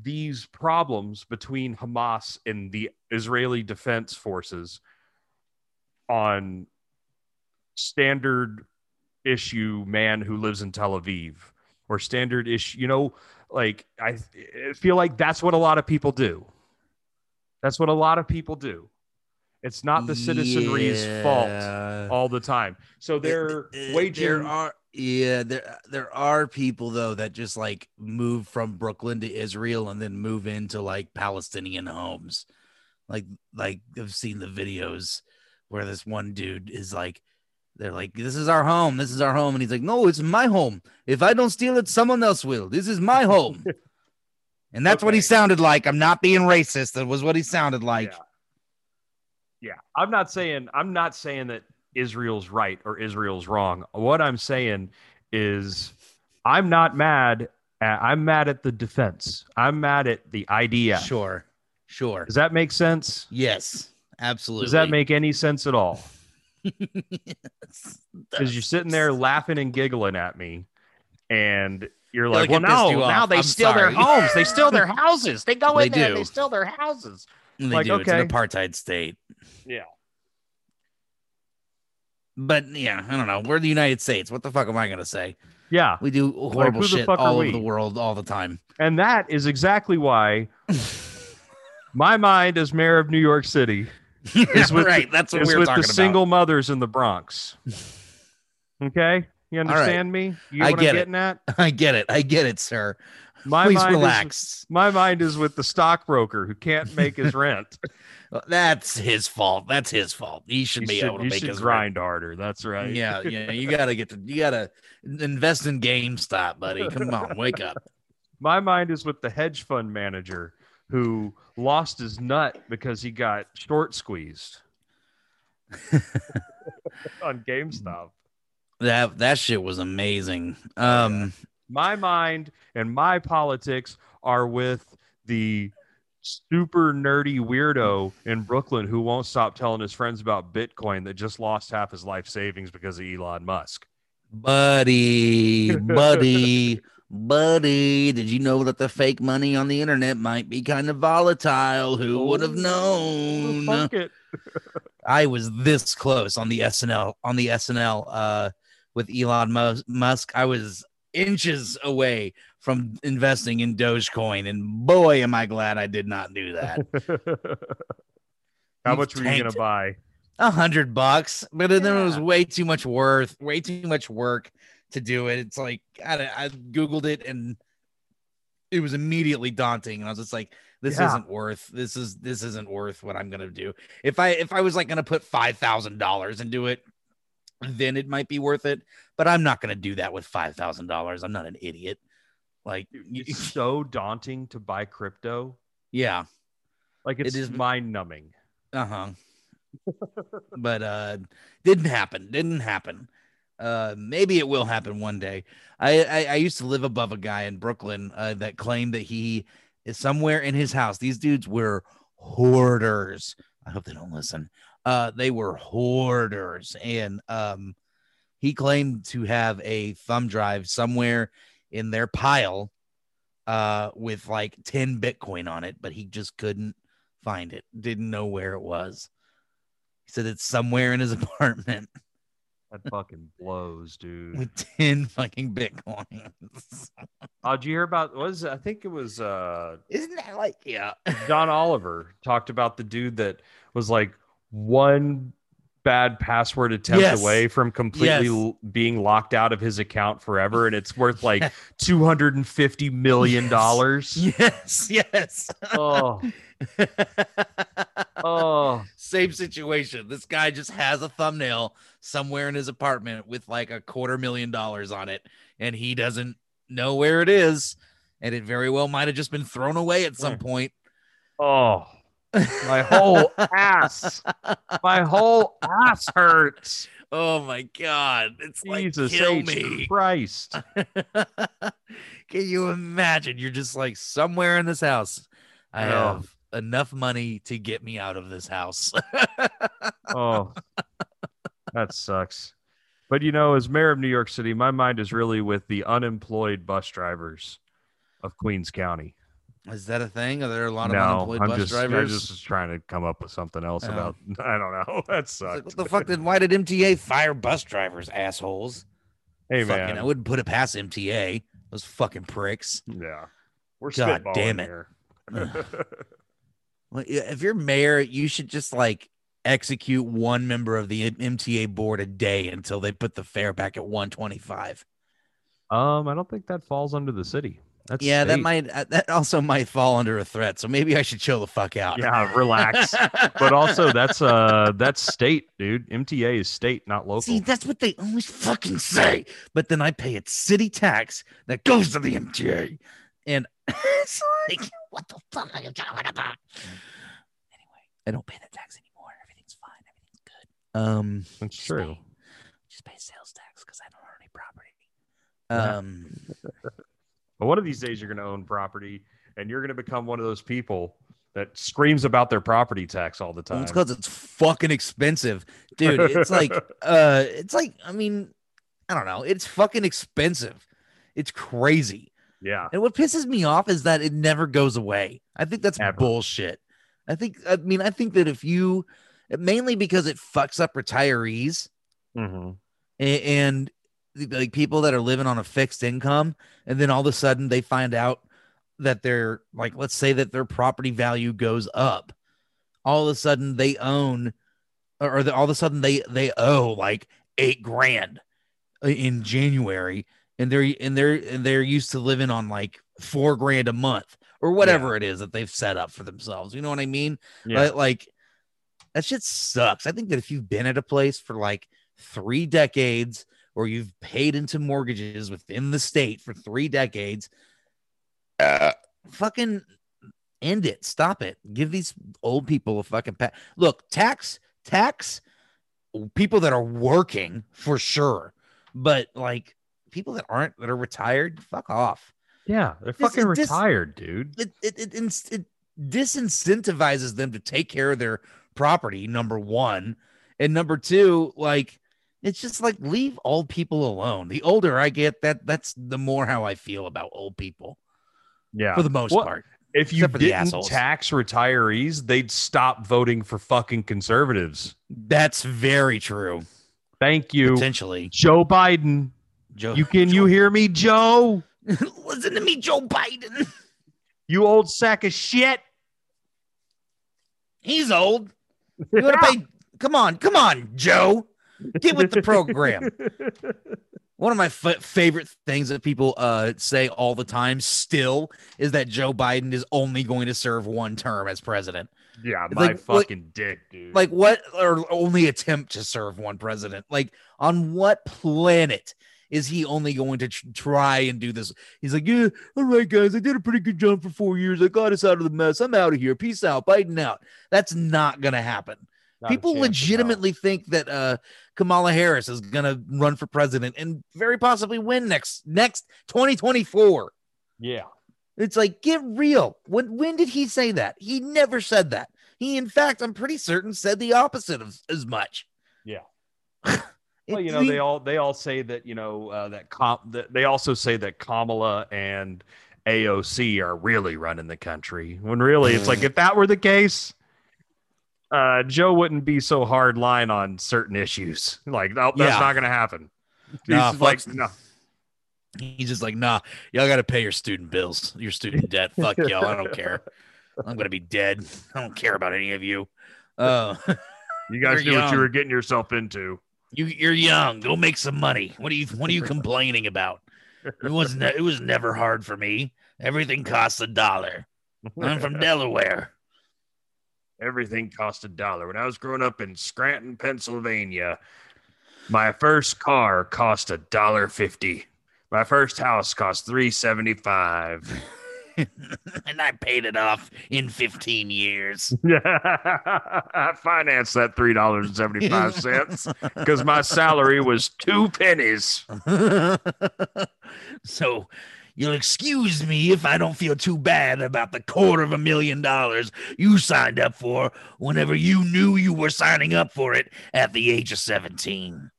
these problems between Hamas and the Israeli Defense Forces on standard issue man who lives in Tel Aviv or standard issue, you know, like I feel like that's what a lot of people do. That's what a lot of people do. It's not the citizenry's yeah. fault all the time. So they're it, it, waging. There are, yeah, there there are people though that just like move from Brooklyn to Israel and then move into like Palestinian homes. Like like I've seen the videos where this one dude is like, they're like, this is our home, this is our home, and he's like, no, it's my home. If I don't steal it, someone else will. This is my home, and that's okay. what he sounded like. I'm not being racist. That was what he sounded like. Yeah. Yeah, I'm not saying I'm not saying that Israel's right or Israel's wrong. What I'm saying is I'm not mad. At, I'm mad at the defense. I'm mad at the I D F. Sure, sure. Does that make sense? Yes, absolutely. Does that make any sense at all? Yes. Because you're sitting there laughing and giggling at me, and you're like, like well, no, now off. they I'm steal sorry. their homes. They steal their houses. They go in they there. Do. They steal their houses. They like, do. Okay. It's an apartheid state. Yeah. But yeah, I don't know. We're the United States. What the fuck am I going to say? Yeah. We do horrible like, shit all over the world all the time. And that is exactly why my mind as mayor of New York City is with, right. That's what is we're with talking the about. Single mothers in the Bronx. Okay. You understand right. me? You know I what get I'm getting it. at? I get it. I get it, sir. My Please mind relax. Is, my mind is with the stockbroker who can't make his rent. Well, that's his fault. That's his fault. He should you be should, able to make his grind rent. harder. That's right. Yeah, yeah. You gotta get to. You gotta invest in GameStop, buddy. Come on, wake up. My mind is with the hedge fund manager who lost his nut because he got short squeezed on GameStop. That that shit was amazing. Um. My mind and my politics are with the super nerdy weirdo in Brooklyn who won't stop telling his friends about Bitcoin that just lost half his life savings because of Elon Musk. Buddy, buddy, buddy, did you know that the fake money on the internet might be kind of volatile? Who oh, would have known? Fuck it. I was this close on the S N L, on the S N L uh, with Elon Musk. I was inches away from investing in Dogecoin, and boy am I glad I did not do that. How He's much were you gonna buy? A hundred bucks, but yeah. then it was way too much worth way too much work to do it. It's like I, I googled it and it was immediately daunting, and I was just like, this yeah. isn't worth this is this isn't worth what I'm gonna do. If I if I was like gonna put five thousand dollars into it, then it might be worth it, but I'm not going to do that with five thousand dollars. I'm not an idiot. Like, it's so daunting to buy crypto. Yeah. Like it's it is mind numbing. Uh-huh. But, uh, didn't happen. Didn't happen. Uh, maybe it will happen one day. I, I, I used to live above a guy in Brooklyn uh, that claimed that he is somewhere in his house. These dudes were hoarders. I hope they don't listen. Uh, they were hoarders, and um, he claimed to have a thumb drive somewhere in their pile uh, with like ten Bitcoin on it, but he just couldn't find it. Didn't know where it was. He said it's somewhere in his apartment. That fucking blows, dude. With ten fucking Bitcoins. Oh, did you hear about, what is it? I think it was, uh, isn't that like, yeah. John Oliver talked about the dude that was like, one bad password attempt yes. away from completely yes. l- being locked out of his account forever, and it's worth like two hundred fifty million dollars. Yes, yes. yes. Oh. Oh. Same situation. This guy just has a thumbnail somewhere in his apartment with like a quarter million dollars on it, and he doesn't know where it is, and it very well might have just been thrown away at some point. Oh. My whole ass, my whole ass hurts. Oh my God. It's Jesus, like, kill me. Christ. Can you imagine? You're just like, somewhere in this house, I have oh. enough money to get me out of this house. Oh, that sucks. But, you know, as mayor of New York City, my mind is really with the unemployed bus drivers of Queens County. Is that a thing? Are there a lot of no, unemployed I'm bus just, drivers? I was just trying to come up with something else oh. about, I don't know. That sucks. What the fuck did, why did M T A fire bus drivers, assholes? Hey, fucking, man. I wouldn't put it past M T A. Those fucking pricks. Yeah. We're God damn it. Here. Well, if you're mayor, you should just like execute one member of the M T A board a day until they put the fare back at one twenty-five. Um, I don't think that falls under the city. That's yeah, state. That might uh, that also might fall under a threat. So maybe I should chill the fuck out. Yeah, relax. But also, that's uh, that's state, dude. M T A is state, not local. See, that's what they always fucking say. But then I pay a city tax that goes to the M T A, and it's like, what the fuck are you talking about? Anyway, I don't pay that tax anymore. Everything's fine. Everything's good. Um, that's just true. Pay, just pay sales tax because I don't own any property. Um. But one of these days, you're going to own property, and you're going to become one of those people that screams about their property tax all the time. It's because it's fucking expensive, dude. It's like, uh, it's like, I mean, I don't know. It's fucking expensive. It's crazy. Yeah. And what pisses me off is that it never goes away. I think that's Ever. bullshit. I think, I mean, I think that if you, mainly because it fucks up retirees, mm-hmm. and, and like people that are living on a fixed income, and then all of a sudden they find out that they're like, let's say that their property value goes up. All of a sudden they own, or the, all of a sudden they, they owe like eight grand in January. And they're, and they're, and they're used to living on like four grand a month or whatever yeah. it is that they've set up for themselves. You know what I mean? Yeah. But like that shit sucks. I think that if you've been at a place for like three decades, or you've paid into mortgages within the state for three decades, uh, fucking end it. Stop it. Give these old people a fucking pass. Look, tax, tax people that are working for sure, but like people that aren't, that are retired, fuck off. Yeah, they're fucking it, retired, dis- dude. It, it, it, it, it disincentivizes them to take care of their property, number one. And number two, like, it's just like, leave old people alone. The older I get, that that's the more how I feel about old people. Yeah. For the most well, part. If you didn't tax retirees, they'd stop voting for fucking conservatives. That's very true. Thank you. Potentially. Joe Biden. Joe, you can Joe. You hear me, Joe? Listen to me, Joe Biden. You old sack of shit. He's old. You gotta yeah. pay. Come on, come on, Joe. Get with the program. One of my f- favorite things that people uh, say all the time still is that Joe Biden is only going to serve one term as president. Yeah, my like, fucking like, dick, dude. Like what? Or only attempt to serve one president. Like on what planet is he only going to tr- try and do this? He's like, yeah, all right, guys, I did a pretty good job for four years. I got us out of the mess. I'm out of here. Peace out. Biden out. That's not going to happen. Not people legitimately think that uh, Kamala Harris is going to run for president and very possibly win next next twenty twenty-four. Yeah. It's like, get real. When when did he say that? He never said that. He, in fact, I'm pretty certain said the opposite of as much. Yeah. Well, you know, they all they all say that, you know, uh, that, com- that they also say that Kamala and A O C are really running the country when really it's like, if that were the case, Uh, Joe wouldn't be so hard line on certain issues. Like, no, that's yeah. not going to happen. He's nah, just like, no. Nah. He's just like, nah, y'all got to pay your student bills, your student debt. Fuck y'all. I don't care. I'm going to be dead. I don't care about any of you. Uh, you guys knew young. what you were getting yourself into. You, you're young. Go make some money. What are you, what are you complaining about? It wasn't, it was never hard for me. Everything costs a dollar. I'm from Delaware. Everything cost a dollar. When I was growing up in Scranton, Pennsylvania, my first car cost a dollar fifty. My first house cost three seventy-five. and I paid it off in fifteen years. I financed that three dollars and seventy-five cents because my salary was two pennies. So you'll excuse me if I don't feel too bad about the quarter of a million dollars you signed up for whenever you knew you were signing up for it at the age of seventeen.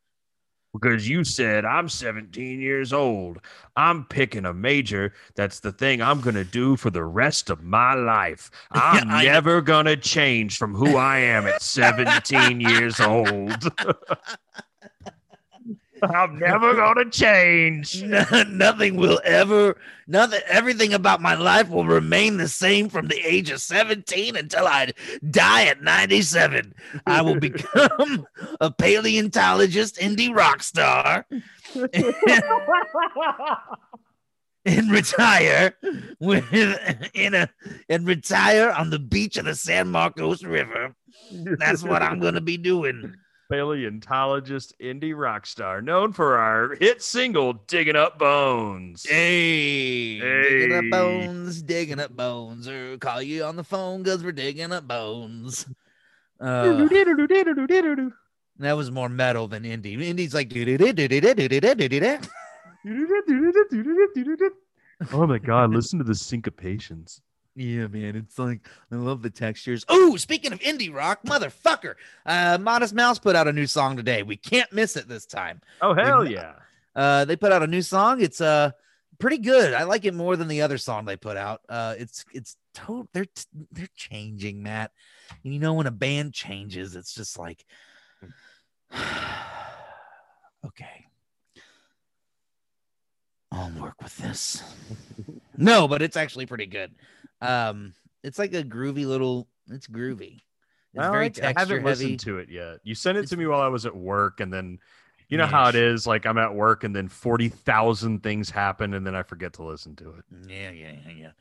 Because you said, I'm seventeen years old. I'm picking a major. That's the thing I'm going to do for the rest of my life. I'm I, never going to change from who I am at seventeen years old. I'm never going to change. Nothing will ever, nothing, everything about my life will remain the same from the age of seventeen until I die at ninety-seven. I will become a paleontologist, indie rock star, and, and retire with in a and retire on the beach of the San Marcos River. That's what I'm going to be doing. Paleontologist, indie rock star, known for our hit single "Digging Up Bones." Hey, hey. Digging up bones, digging up bones, or call you on the phone because we're digging up bones. Uh, that was more metal than indie. Indie's like, oh my god, listen to the syncopations. Yeah, man, it's like, I love the textures. Oh, speaking of indie rock, motherfucker, uh, Modest Mouse put out a new song today. We can't miss it this time. Oh, hell we, yeah. Uh, they put out a new song. It's uh, pretty good. I like it more than the other song they put out. Uh, it's it's to- they're, t- they're changing, Matt. And you know when a band changes, it's just like, okay, I'll work with this. No, but it's actually pretty good. Um, it's like a groovy little. It's groovy. It's well, very texture I haven't heavy. Listened to it yet. You sent it it's, to me while I was at work, and then you know yeah, how it is. Like I'm at work, and then forty thousand things happen, and then I forget to listen to it. Yeah, yeah, yeah, yeah.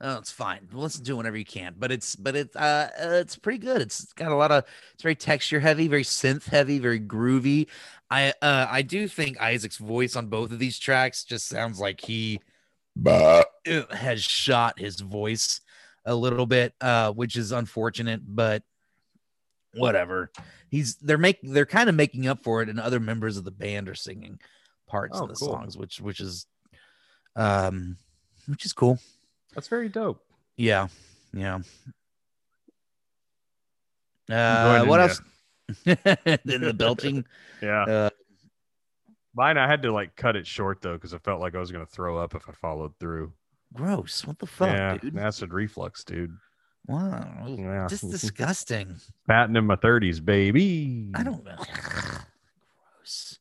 Oh, it's fine. Listen to it whenever you can. But it's, but it's, uh, it's pretty good. It's got a lot of. It's very texture heavy, very synth heavy, very groovy. I, uh, I do think Isaac's voice on both of these tracks just sounds like he. Bah. It has shot his voice a little bit, uh, which is unfortunate, but whatever. He's they're making they're kind of making up for it, and other members of the band are singing parts oh, of the cool. songs, which which is um which is cool. That's very dope. Yeah, yeah. Uh, what else? Then the belching. Yeah. Uh, Mine, I had to like cut it short though because I felt like I was gonna throw up if I followed through. Gross! What the fuck, yeah, dude? Acid reflux, dude. Wow, yeah. Just disgusting. Patting in my thirties, baby. I don't know. Gross.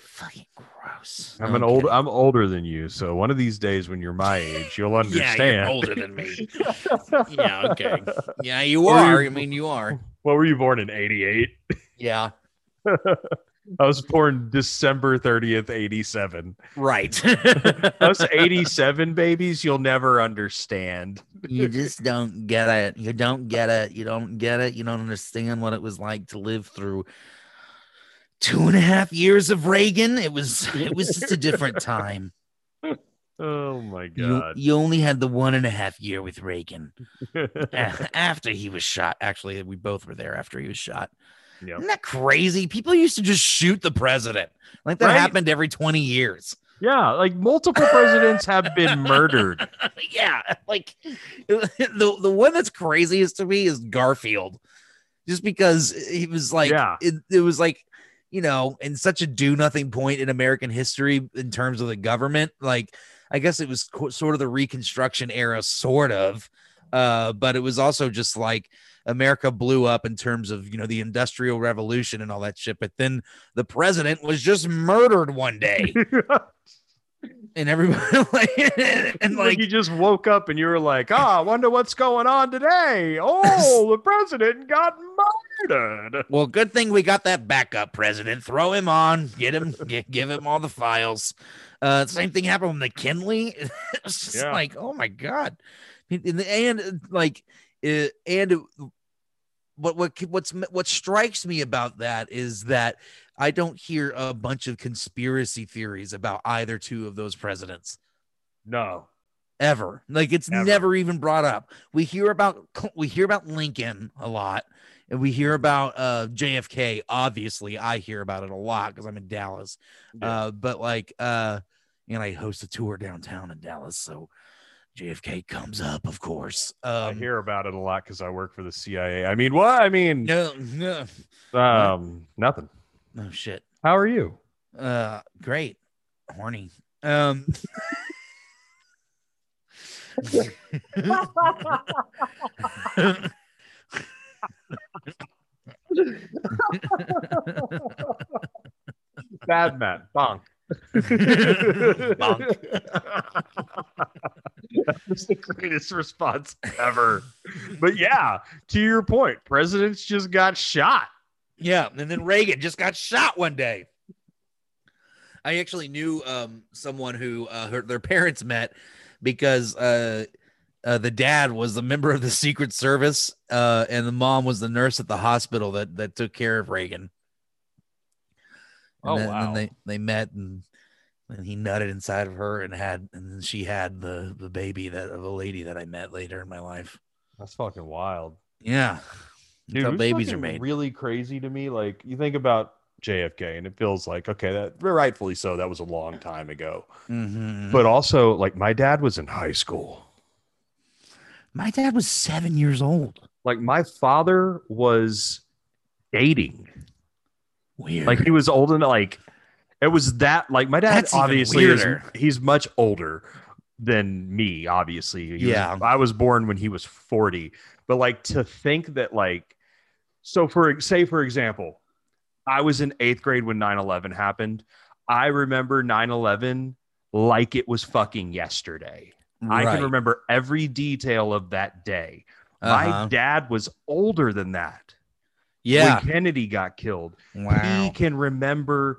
Fucking gross. I'm no, an I'm old. Kidding. I'm older than you, so one of these days when you're my age, you'll understand. Yeah, you're older than me. Yeah, okay. Yeah, you are. You, I mean, you are. Well, were you born in eighty-eight? Yeah. I was born December thirtieth, eighty-seven. Right. Us eighty-seven babies, you'll never understand. You just don't get it. You don't get it. You don't get it. You don't understand what it was like to live through two and a half years of Reagan. It was it was just a different time. Oh, my God. You, you only had the one and a half year with Reagan. After he was shot. Actually, we both were there after he was shot. Yep. Isn't that crazy? People used to just shoot the president. Like that right? happened every twenty years. Yeah, like multiple presidents have been murdered. Yeah, like the, the one that's craziest to me is Garfield. Just because he was like, yeah. it, it was like, you know, in such a do-nothing point in American history in terms of the government. Like, I guess it was co- sort of the Reconstruction era, sort of. Uh, but it was also just like, America blew up in terms of, you know, the Industrial Revolution and all that shit. But then the president was just murdered one day. And everybody like, and like you just woke up and you were like, oh, I wonder what's going on today. Oh, the president got murdered. Well, good thing we got that backup president. Throw him on. Get him. Get, give him all the files. Uh, same thing happened with McKinley. It's just yeah. like, oh, my God. In the end, like it, and it, But what what's what strikes me about that is that I don't hear a bunch of conspiracy theories about either two of those presidents. No, ever. Like it's ever. never even brought up. We hear about we hear about Lincoln a lot, and we hear about uh, J F K. Obviously, I hear about it a lot because I'm in Dallas. Yeah. Uh, but like, uh, you know, I host a tour downtown in Dallas, so J F K comes up, of course. Um, I hear about it a lot because I work for the C I A. I mean, what? I mean, no, no, um, no. nothing. Oh shit. How are you? Uh, great. Horny. Um. Bad man. Bonk. Bonk. That's the greatest response ever. But yeah, to your point, presidents just got shot. Yeah, and then Reagan just got shot one day. I actually knew um, someone who uh, her, their parents met because uh, uh, the dad was a member of the Secret Service uh, and the mom was the nurse at the hospital that that took care of Reagan. And oh, then, wow. And they, they met and, and he nutted inside of her and had and then she had the, the baby that of a lady that I met later in my life. That's fucking wild. Yeah. Dude, that's how babies are made. Really crazy to me. Like you think about J F K and it feels like, okay, that rightfully so, that was a long time ago. Mm-hmm. But also like my dad was in high school. My dad was seven years old. Like my father was dating. Weird. Like he was old and like it was that like my dad. That's obviously is, he's much older than me. Obviously. He yeah. Was, I was born when he was forty, but like to think that like, so for say, for example, I was in eighth grade when nine eleven happened. I remember nine eleven like it was fucking yesterday. Right. I can remember every detail of that day. Uh-huh. My dad was older than that. Yeah. When Kennedy got killed. Wow. He can remember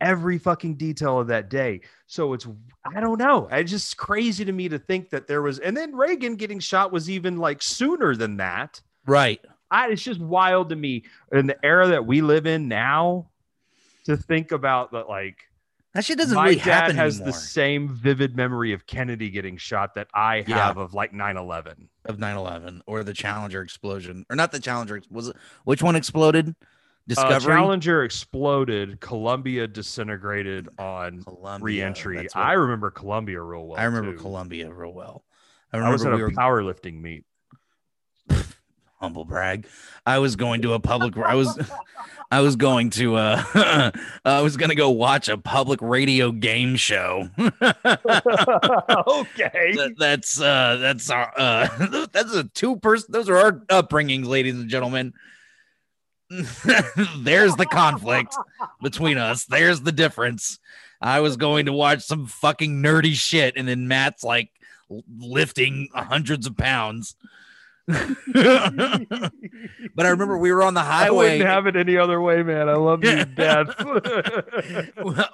every fucking detail of that day. So it's, I don't know. It's just crazy to me to think that there was, and then Reagan getting shot was even like sooner than that. Right. I, it's just wild to me in the era that we live in now to think about that. Like that shit doesn't really happen anymore. My dad has the same vivid memory of Kennedy getting shot that I have yeah. of like nine eleven of nine eleven or the Challenger explosion or not the Challenger. Was it, which one exploded? Discovery? Uh, Challenger exploded. Columbia disintegrated on Columbia, reentry. What, I remember Columbia real well. I remember too. Columbia real well. I, remember I was at we a were... powerlifting meet. Humble brag. I was going to a public. I was, I was going to. Uh, I was going to go watch a public radio game show. Okay, that, that's uh, that's our. Uh, that's a two person. Those are our upbringings, ladies and gentlemen. There's the conflict between us. There's the difference. I was going to watch some fucking nerdy shit, and then Matt's like lifting hundreds of pounds. But I remember we were on the highway. I wouldn't have it any other way, man. I love you, Dad.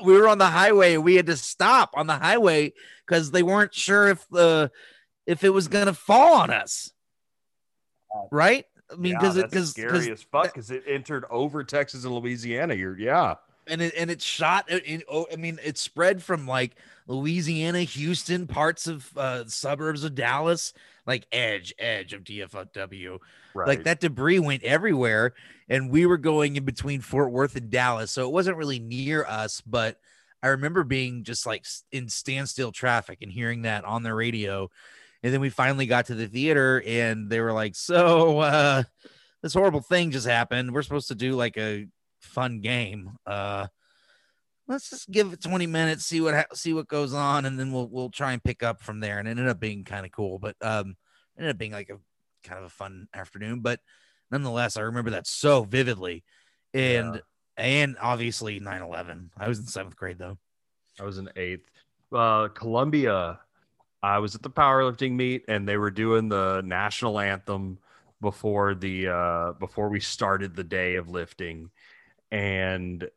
We were on the highway. We had to stop on the highway because they weren't sure if the if it was gonna fall on us. Right? I mean, because yeah, it because scary as fuck because it entered over Texas and Louisiana. You're yeah. And it and it shot. It, it, oh, I mean, it spread from like Louisiana, Houston, parts of uh, suburbs of Dallas, like edge, edge of D F W. Right. Like that debris went everywhere, and we were going in between Fort Worth and Dallas, so it wasn't really near us. But I remember being just like in standstill traffic and hearing that on the radio, and then we finally got to the theater, and they were like, "So uh, this horrible thing just happened. We're supposed to do like a." Fun game. Uh, let's just give it twenty minutes, see what ha- see what goes on, and then we'll we'll try and pick up from there. And it ended up being kind of cool, but um, it ended up being like a kind of a fun afternoon. But nonetheless, I remember that so vividly, and yeah. and obviously nine eleven. I was in seventh grade though. I was in eighth. Uh, Columbia. I was at the powerlifting meet, and they were doing the national anthem before the uh, before we started the day of lifting. And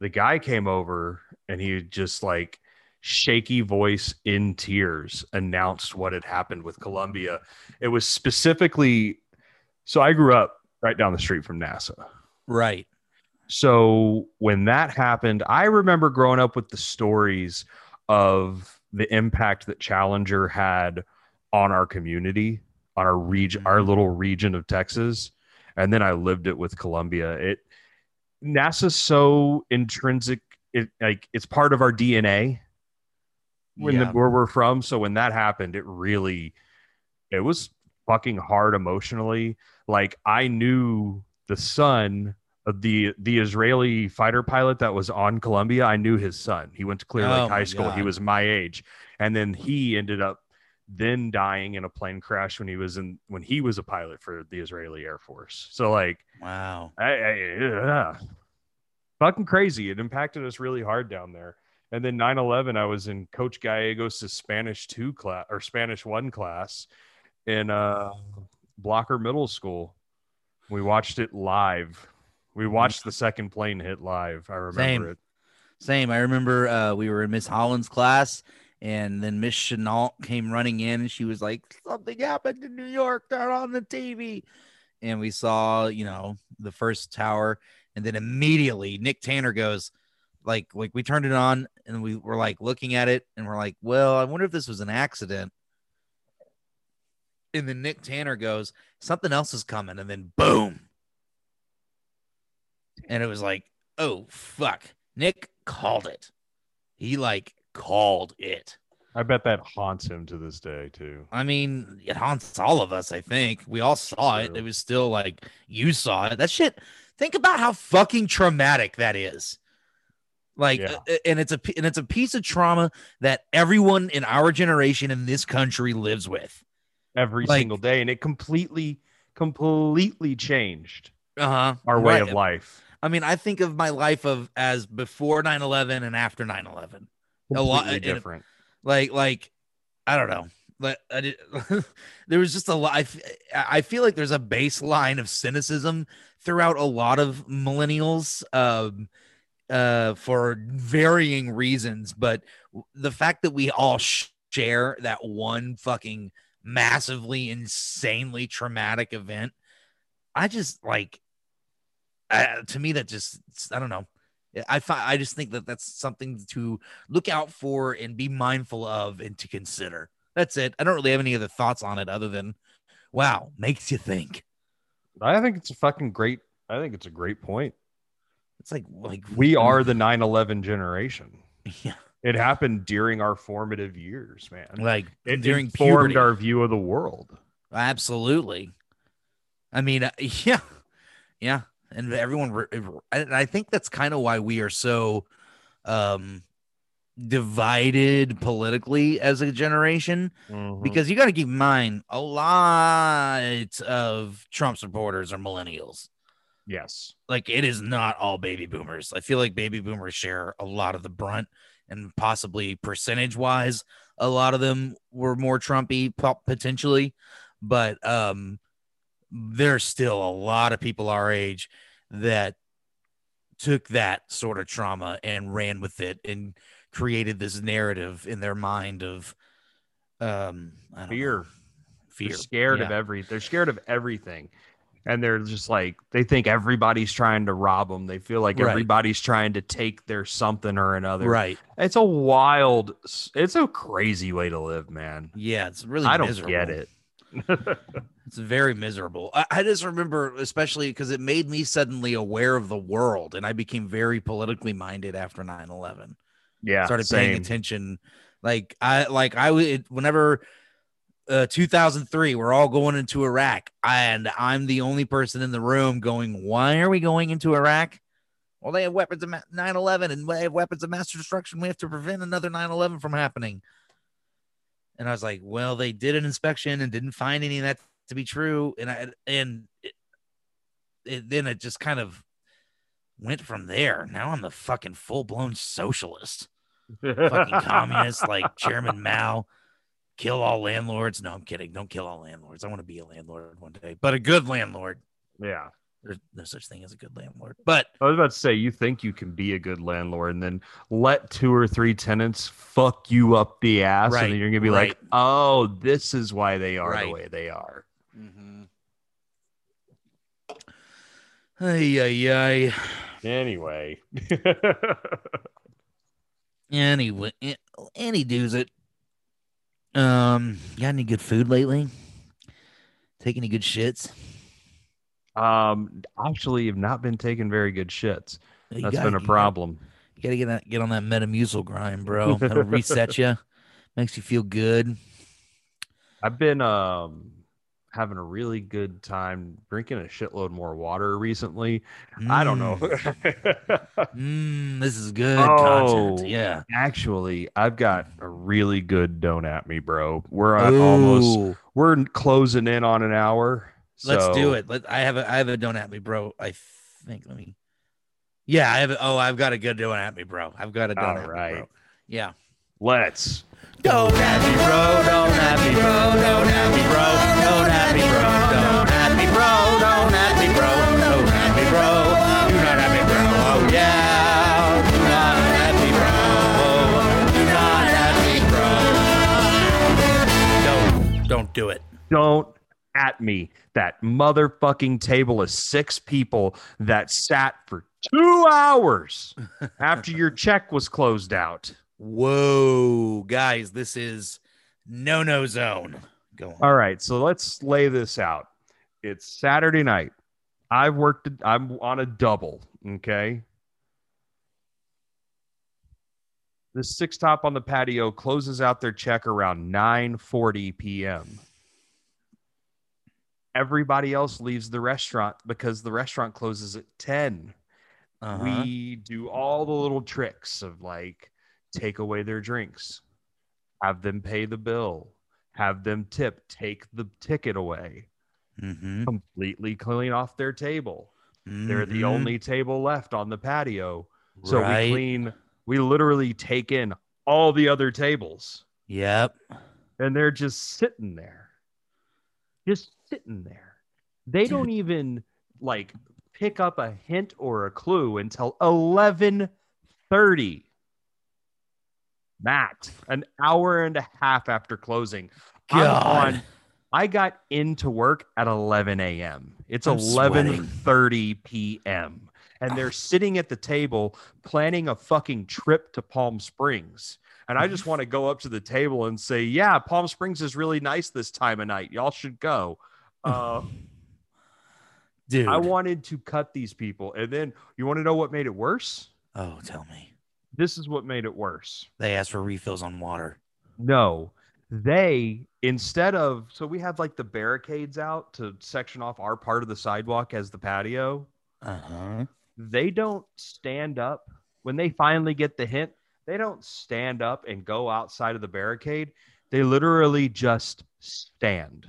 the guy came over and he just like shaky voice in tears announced what had happened with Columbia. It was specifically. So I grew up right down the street from NASA. Right. So when that happened, I remember growing up with the stories of the impact that Challenger had on our community, on our region, our little region of Texas. And then I lived it with Columbia. It NASA's so intrinsic. It like it's part of our D N A when yeah. the, where we're from. So when that happened, it really, it was fucking hard emotionally. Like I knew the son of the, the Israeli fighter pilot that was on Columbia. I knew his son, he went to Clear Lake oh High School. God. He was my age. And then he ended up then dying in a plane crash when he was in, when he was a pilot for the Israeli Air Force. So like, wow, I, I, yeah. fucking crazy. It impacted us really hard down there. And then nine eleven, I was in Coach Gallegos' Spanish two class or Spanish one class in uh, Blocker Middle School. We watched it live. We watched the second plane hit live. I remember Same. it. Same. I remember uh, we were in Miss Holland's class, and then Miss Chenault came running in, and she was like, "Something happened in New York. They're on the T V." And we saw, you know, the first tower, and then immediately Nick Tanner goes, like, like we turned it on, and we were like looking at it, and we're like, "Well, I wonder if this was an accident." And then Nick Tanner goes, "Something else is coming," and then boom. And it was like, oh fuck, Nick called it. He like called it. I bet that haunts him to this day too. I mean, it haunts all of us. I think we all saw it. It was still like, you saw it. That shit. Think about how fucking traumatic that is. Like, yeah. uh, and it's a and it's a piece of trauma that everyone in our generation in this country lives with every like, single day, and it completely, completely changed uh-huh, our way right. of life. I mean, I think of my life of as before nine eleven and after nine eleven. A lot different. It, like, like, I don't know. Like, I did, there was just a lot. I, I feel like there's a baseline of cynicism throughout a lot of millennials um, uh, for varying reasons. But the fact that we all share that one fucking massively, insanely traumatic event, I just like, I, to me, that just, I don't know. I I just think that that's something to look out for and be mindful of and to consider. That's it. I don't really have any other thoughts on it other than, wow, makes you think. I think it's a fucking great. I think it's a great point. It's like, like we are the nine eleven generation. Yeah. It happened during our formative years, man. Like it during informed puberty. Our view of the world. Absolutely. I mean, uh, yeah, yeah. And everyone, re- re- and I think that's kind of why we are so um, divided politically as a generation, mm-hmm. because you got to keep in mind a lot of Trump supporters are millennials. Yes. Like it is not all baby boomers. I feel like baby boomers share a lot of the brunt, and possibly percentage wise, a lot of them were more Trumpy potentially, but, um, there's still a lot of people our age that took that sort of trauma and ran with it and created this narrative in their mind of um, I don't fear, know. fear, they're scared yeah. of every, they're scared of everything. And they're just like, they think everybody's trying to rob them. They feel like right. everybody's trying to take their something or another. Right. It's a wild, it's a crazy way to live, man. Yeah. It's really, I don't miserable. get it. It's very miserable. I, I just remember, especially because it made me suddenly aware of the world, and I became very politically minded after nine eleven. Yeah, started same. paying attention. Like I, like I would, whenever uh, two thousand three, we're all going into Iraq, and I'm the only person in the room going, "Why are we going into Iraq? Well, they have weapons of ma- nine eleven, and they have weapons of mass destruction. We have to prevent another nine eleven from happening." And I was like, well, they did an inspection and didn't find any of that to be true. And I, and it, it, then it just kind of went from there. Now I'm the fucking full blown socialist, fucking communist, like Chairman Mao. Kill all landlords. No, I'm kidding. Don't kill all landlords. I want to be a landlord one day, but a good landlord. Yeah. There's no such thing as a good landlord. But I was about to say, you think you can be a good landlord and then let two or three tenants fuck you up the ass. Right, and then you're going to be right. like, oh, this is why they are right. the way they are. Mm-hmm. Ay, ay, ay. Anyway. anyway. Any does it. Um, got any good food lately? Take any good shits? Um, actually, have not been taking very good shits. That's gotta, been a problem. You gotta get that, get on that Metamucil grind, bro. That'll reset you. Makes you feel good. I've been um having a really good time drinking a shitload more water recently. Mm. I don't know. mm, this is good oh, content. Yeah. Actually, I've got a really good don't at me, bro. We're on almost we're closing in on an hour. So. Let's do it. Let I have a I have a don't at me, bro. I think let me. Yeah, I have a, oh, I've got a good don't at me, bro. I've got a don't All at right. me, bro. Yeah. Let's Don't at me, bro, don't at me, bro, don't at me, bro, don't at me, bro, don't at me, bro, don't at me, bro, don't at me, bro, do not at me, bro, oh yeah, do not at me, bro, do not at me, bro. Don't, don't do it. Don't at me. That motherfucking table of six people that sat for two hours after your check was closed out. Whoa, guys, this is no-no zone. Go on. All right, so let's lay this out. It's Saturday night. I've worked, I'm on a double, okay? The Six Top on the Patio closes out their check around nine forty p.m. Everybody else leaves the restaurant because the restaurant closes at ten. Uh-huh. We do all the little tricks of like, take away their drinks, have them pay the bill, have them tip, take the ticket away, mm-hmm. completely clean off their table. Mm-hmm. They're the only table left on the patio. So right. we clean, we literally take in all the other tables. Yep. And they're just sitting there. Just sitting there. They Dude. don't even like pick up a hint or a clue until eleven thirty. Matt, an hour and a half after closing. God. On, I got into work at eleven a.m. It's eleven thirty p.m. And they're sitting at the table planning a fucking trip to Palm Springs. And I just want to go up to the table and say, yeah, Palm Springs is really nice this time of night. Y'all should go. Uh, Dude. I wanted to cut these people. And then you want to know what made it worse? Oh, tell me. This is what made it worse. They asked for refills on water. No, they instead of so we have like the barricades out to section off our part of the sidewalk as the patio. Uh-huh. They don't stand up when they finally get the hint. They don't stand up and go outside of the barricade. They literally just stand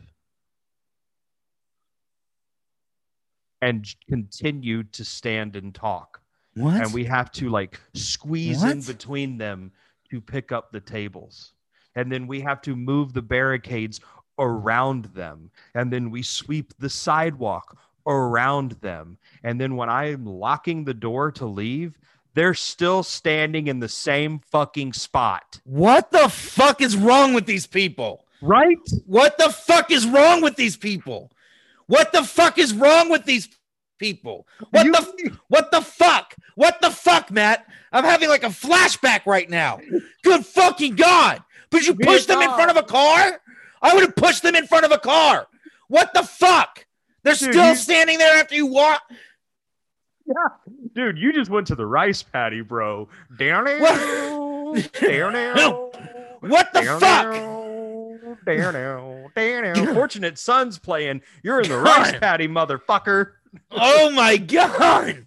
and continue to stand and talk. What? And we have to like squeeze what? in between them to pick up the tables. And then we have to move the barricades around them. And then we sweep the sidewalk around them. And then when I'm locking the door to leave, they're still standing in the same fucking spot. What the fuck is wrong with these people? Right? What the fuck is wrong with these people? What the fuck is wrong with these people? What you, the what the fuck? What the fuck, Matt? I'm having like a flashback right now. Good fucking God. But you pushed them in front of a car? I would have pushed them in front of a car. What the fuck? They're dude, still you, standing there after you walk. Yeah. Dude, you just went to the rice patty, bro. Down there. Down there. What the down fuck? Down. Down, down, down, down. Fortunate Son's playing. You're in the rice patty, motherfucker. Oh my God.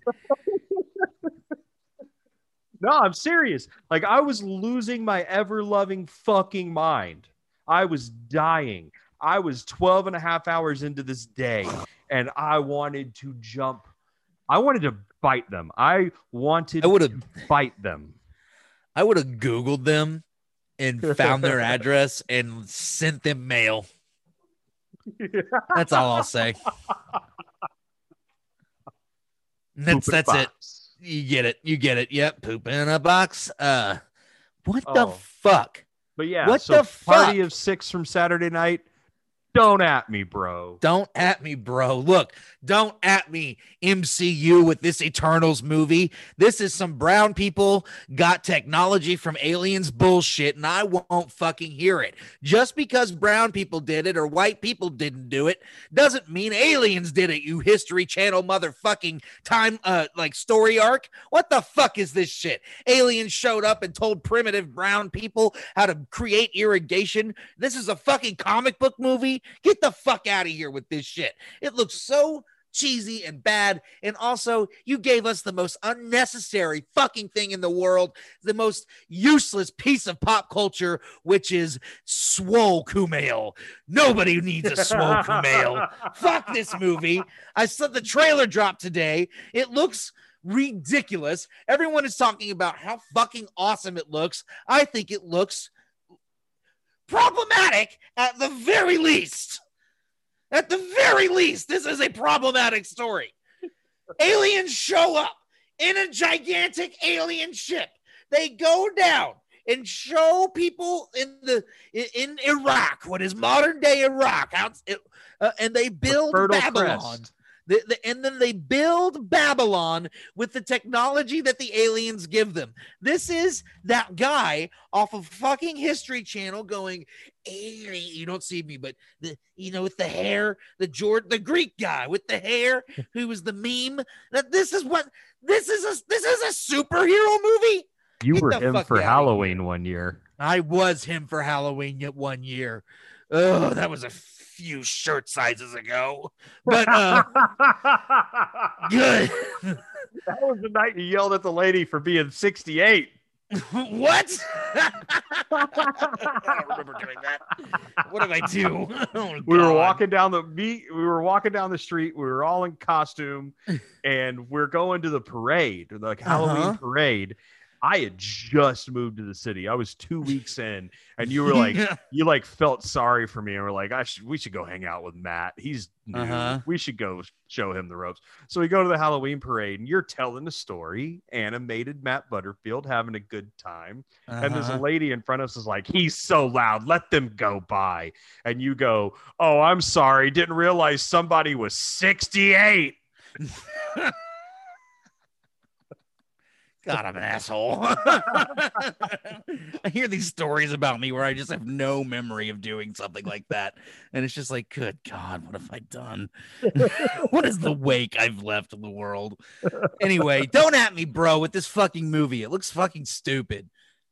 No, I'm serious. Like I was losing my ever loving fucking mind. I was dying. I was twelve and a half hours into this day and I wanted to jump. I wanted to bite them. I wanted I to bite them. I would have Googled them and found their address and sent them mail. Yeah. That's all I'll say. That's poop that's it. You get it. You get it. Yep. Poop in a box. Uh, what oh. the fuck? But yeah, what so the fuck? Party of six from Saturday night. Don't at me, bro. Don't at me, bro. Look, don't at me, M C U, with this Eternals movie. This is some brown people got technology from aliens bullshit, and I won't fucking hear it. Just because brown people did it or white people didn't do it doesn't mean aliens did it, you History Channel motherfucking time, uh, like, story arc. What the fuck is this shit? Aliens showed up and told primitive brown people how to create irrigation. This is a fucking comic book movie. Get the fuck out of here with this shit. It looks so cheesy and bad. And also, you gave us the most unnecessary fucking thing in the world, the most useless piece of pop culture, which is Swole Kumail. Nobody needs a Swole Kumail. Fuck this movie. I saw the trailer drop today. It looks ridiculous. Everyone is talking about how fucking awesome it looks. I think it looks problematic at the very least. At the very least, this is a problematic story. Aliens show up in a gigantic alien ship. They go down and show people in the in Iraq, what is modern day Iraq, out, uh, and they build Babylon. The, the, and then they build Babylon with the technology that the aliens give them. This is that guy off of fucking History Channel going, you don't see me, but the, you know, with the hair, the Jordan, the Greek guy with the hair, who was the meme. That this is what this is. A, this is a superhero movie. You Get were him for Halloween one year. I was him for Halloween one year. Oh, that was a few shirt sizes ago, but uh, good. That was the night you yelled at the lady for being sixty-eight. What? I don't remember doing that. What did I do? Oh, we were walking down the we, we were walking down the street. We were all in costume, and we're going to the parade, like Halloween uh-huh. parade. I had just moved to the city. I was two weeks in, and you were like, you like felt sorry for me, and were like, I should, we should go hang out with Matt. He's new. Uh-huh. We should go show him the ropes. So we go to the Halloween parade, and you're telling the story, animated Matt Butterfield having a good time, uh-huh. and there's a lady in front of us is like, he's so loud, let them go by, and you go, oh, I'm sorry, didn't realize somebody was sixty-eight. God, I'm an asshole. I hear these stories about me where I just have no memory of doing something like that. And it's just like, good God, what have I done? What is the wake I've left in the world? Anyway, don't at me, bro, with this fucking movie. It looks fucking stupid.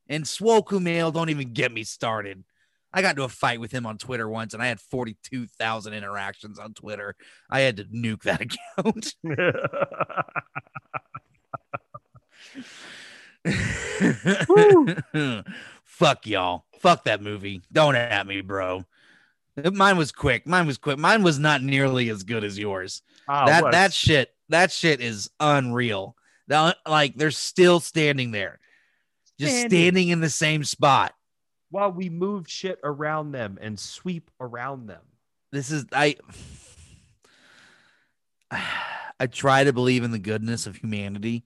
And Swole Kumail, don't even get me started. I got into a fight with him on Twitter once, and I had forty-two thousand interactions on Twitter. I had to nuke that account. Fuck y'all. Fuck that movie. Don't at me, bro. Mine was quick. Mine was quick. Mine was not nearly as good as yours. Oh, that what? that shit. That shit is unreal. That, like, they're still standing there, just standing. standing in the same spot while we move shit around them and sweep around them. This is I. I try to believe in the goodness of humanity.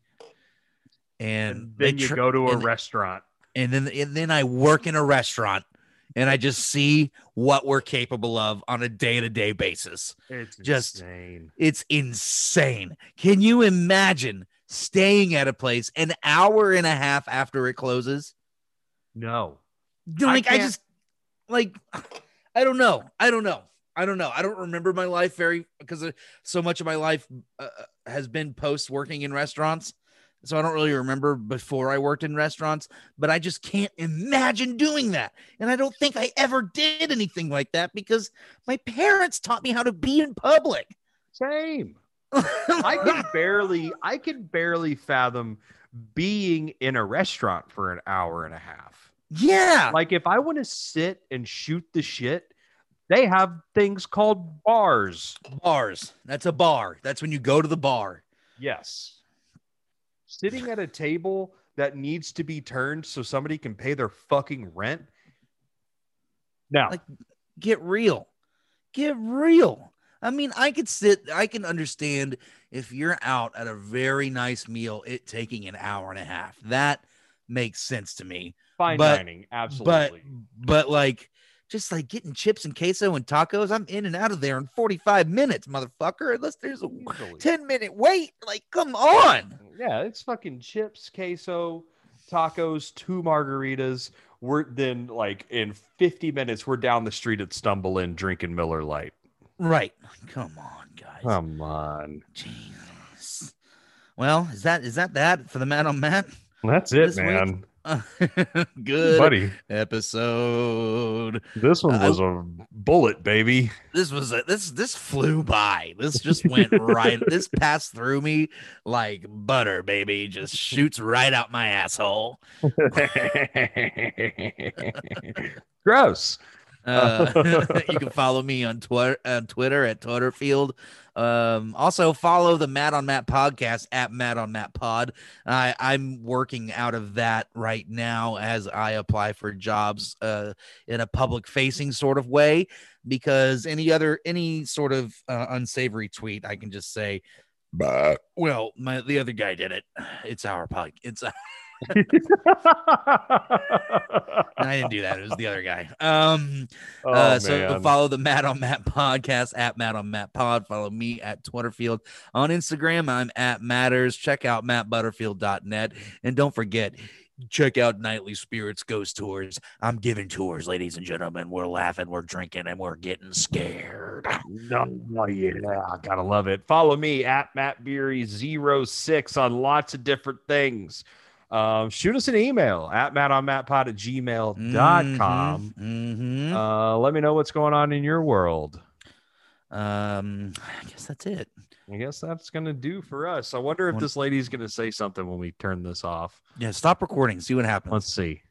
And, and then tr- you go to a and, restaurant, and then and then I work in a restaurant, and I just see what we're capable of on a day-to-day basis. It's just insane. It's insane. Can you imagine staying at a place an hour and a half after it closes? No, like I, I just like I don't know. I don't know. I don't know. I don't remember my life very because so much of my life uh, has been post working in restaurants. So I don't really remember before I worked in restaurants, but I just can't imagine doing that. And I don't think I ever did anything like that because my parents taught me how to be in public. Same. I can barely, I can barely fathom being in a restaurant for an hour and a half. Yeah. Like if I want to sit and shoot the shit, they have things called bars. Bars. That's a bar. That's when you go to the bar. Yes. Sitting at a table that needs to be turned so somebody can pay their fucking rent. Now, like, get real, get real. I mean, I could sit, I can understand if you're out at a very nice meal, it taking an hour and a half. That makes sense to me. Fine but, dining, absolutely. But, but like just like getting chips and queso and tacos. I'm in and out of there in forty-five minutes, motherfucker, unless there's a Easily. ten minute wait. Like, come on. Yeah, it's fucking chips, queso, tacos, two margaritas. We're then like in fifty minutes, we're down the street at Stumble Inn drinking Miller Lite. Right. Come on, guys. Come on. Jesus. Well, is that is that that for the Matt on Matt? That's it, man. Week? Good buddy episode. This one was uh, a bullet, baby. This was a, this this flew by. This just went right. This passed through me like butter, baby. Just shoots right out my asshole. Gross. Uh, you can follow me on Twitter on Twitter at Twitterfield. Um, also follow the Matt on Matt podcast at Matt on Matt Pod. I, I'm working out of that right now as I apply for jobs uh, in a public facing sort of way, because any other any sort of uh, unsavory tweet, I can just say, bah. Well, my, the other guy did it. It's our pod. It's a. I didn't do that. It was the other guy. Um, oh, uh, so follow the Matt on Matt podcast at Matt on Matt Pod. Follow me at Twitterfield. On Instagram, I'm at Matters. Check out matt butterfield dot net. And don't forget, check out Nightly Spirits Ghost Tours. I'm giving tours, ladies and gentlemen. We're laughing, we're drinking, and we're getting scared. No, no, yeah, I gotta love it. Follow me at Matt Beery zero six on lots of different things. Um, shoot us an email at mattonmattpod at gmail dot com. Mm-hmm. Uh, let me know what's going on in your world. Um, I guess that's it. I guess that's going to do for us. I wonder if this lady's going to say something when we turn this off. Yeah, stop recording. See what happens. Let's see.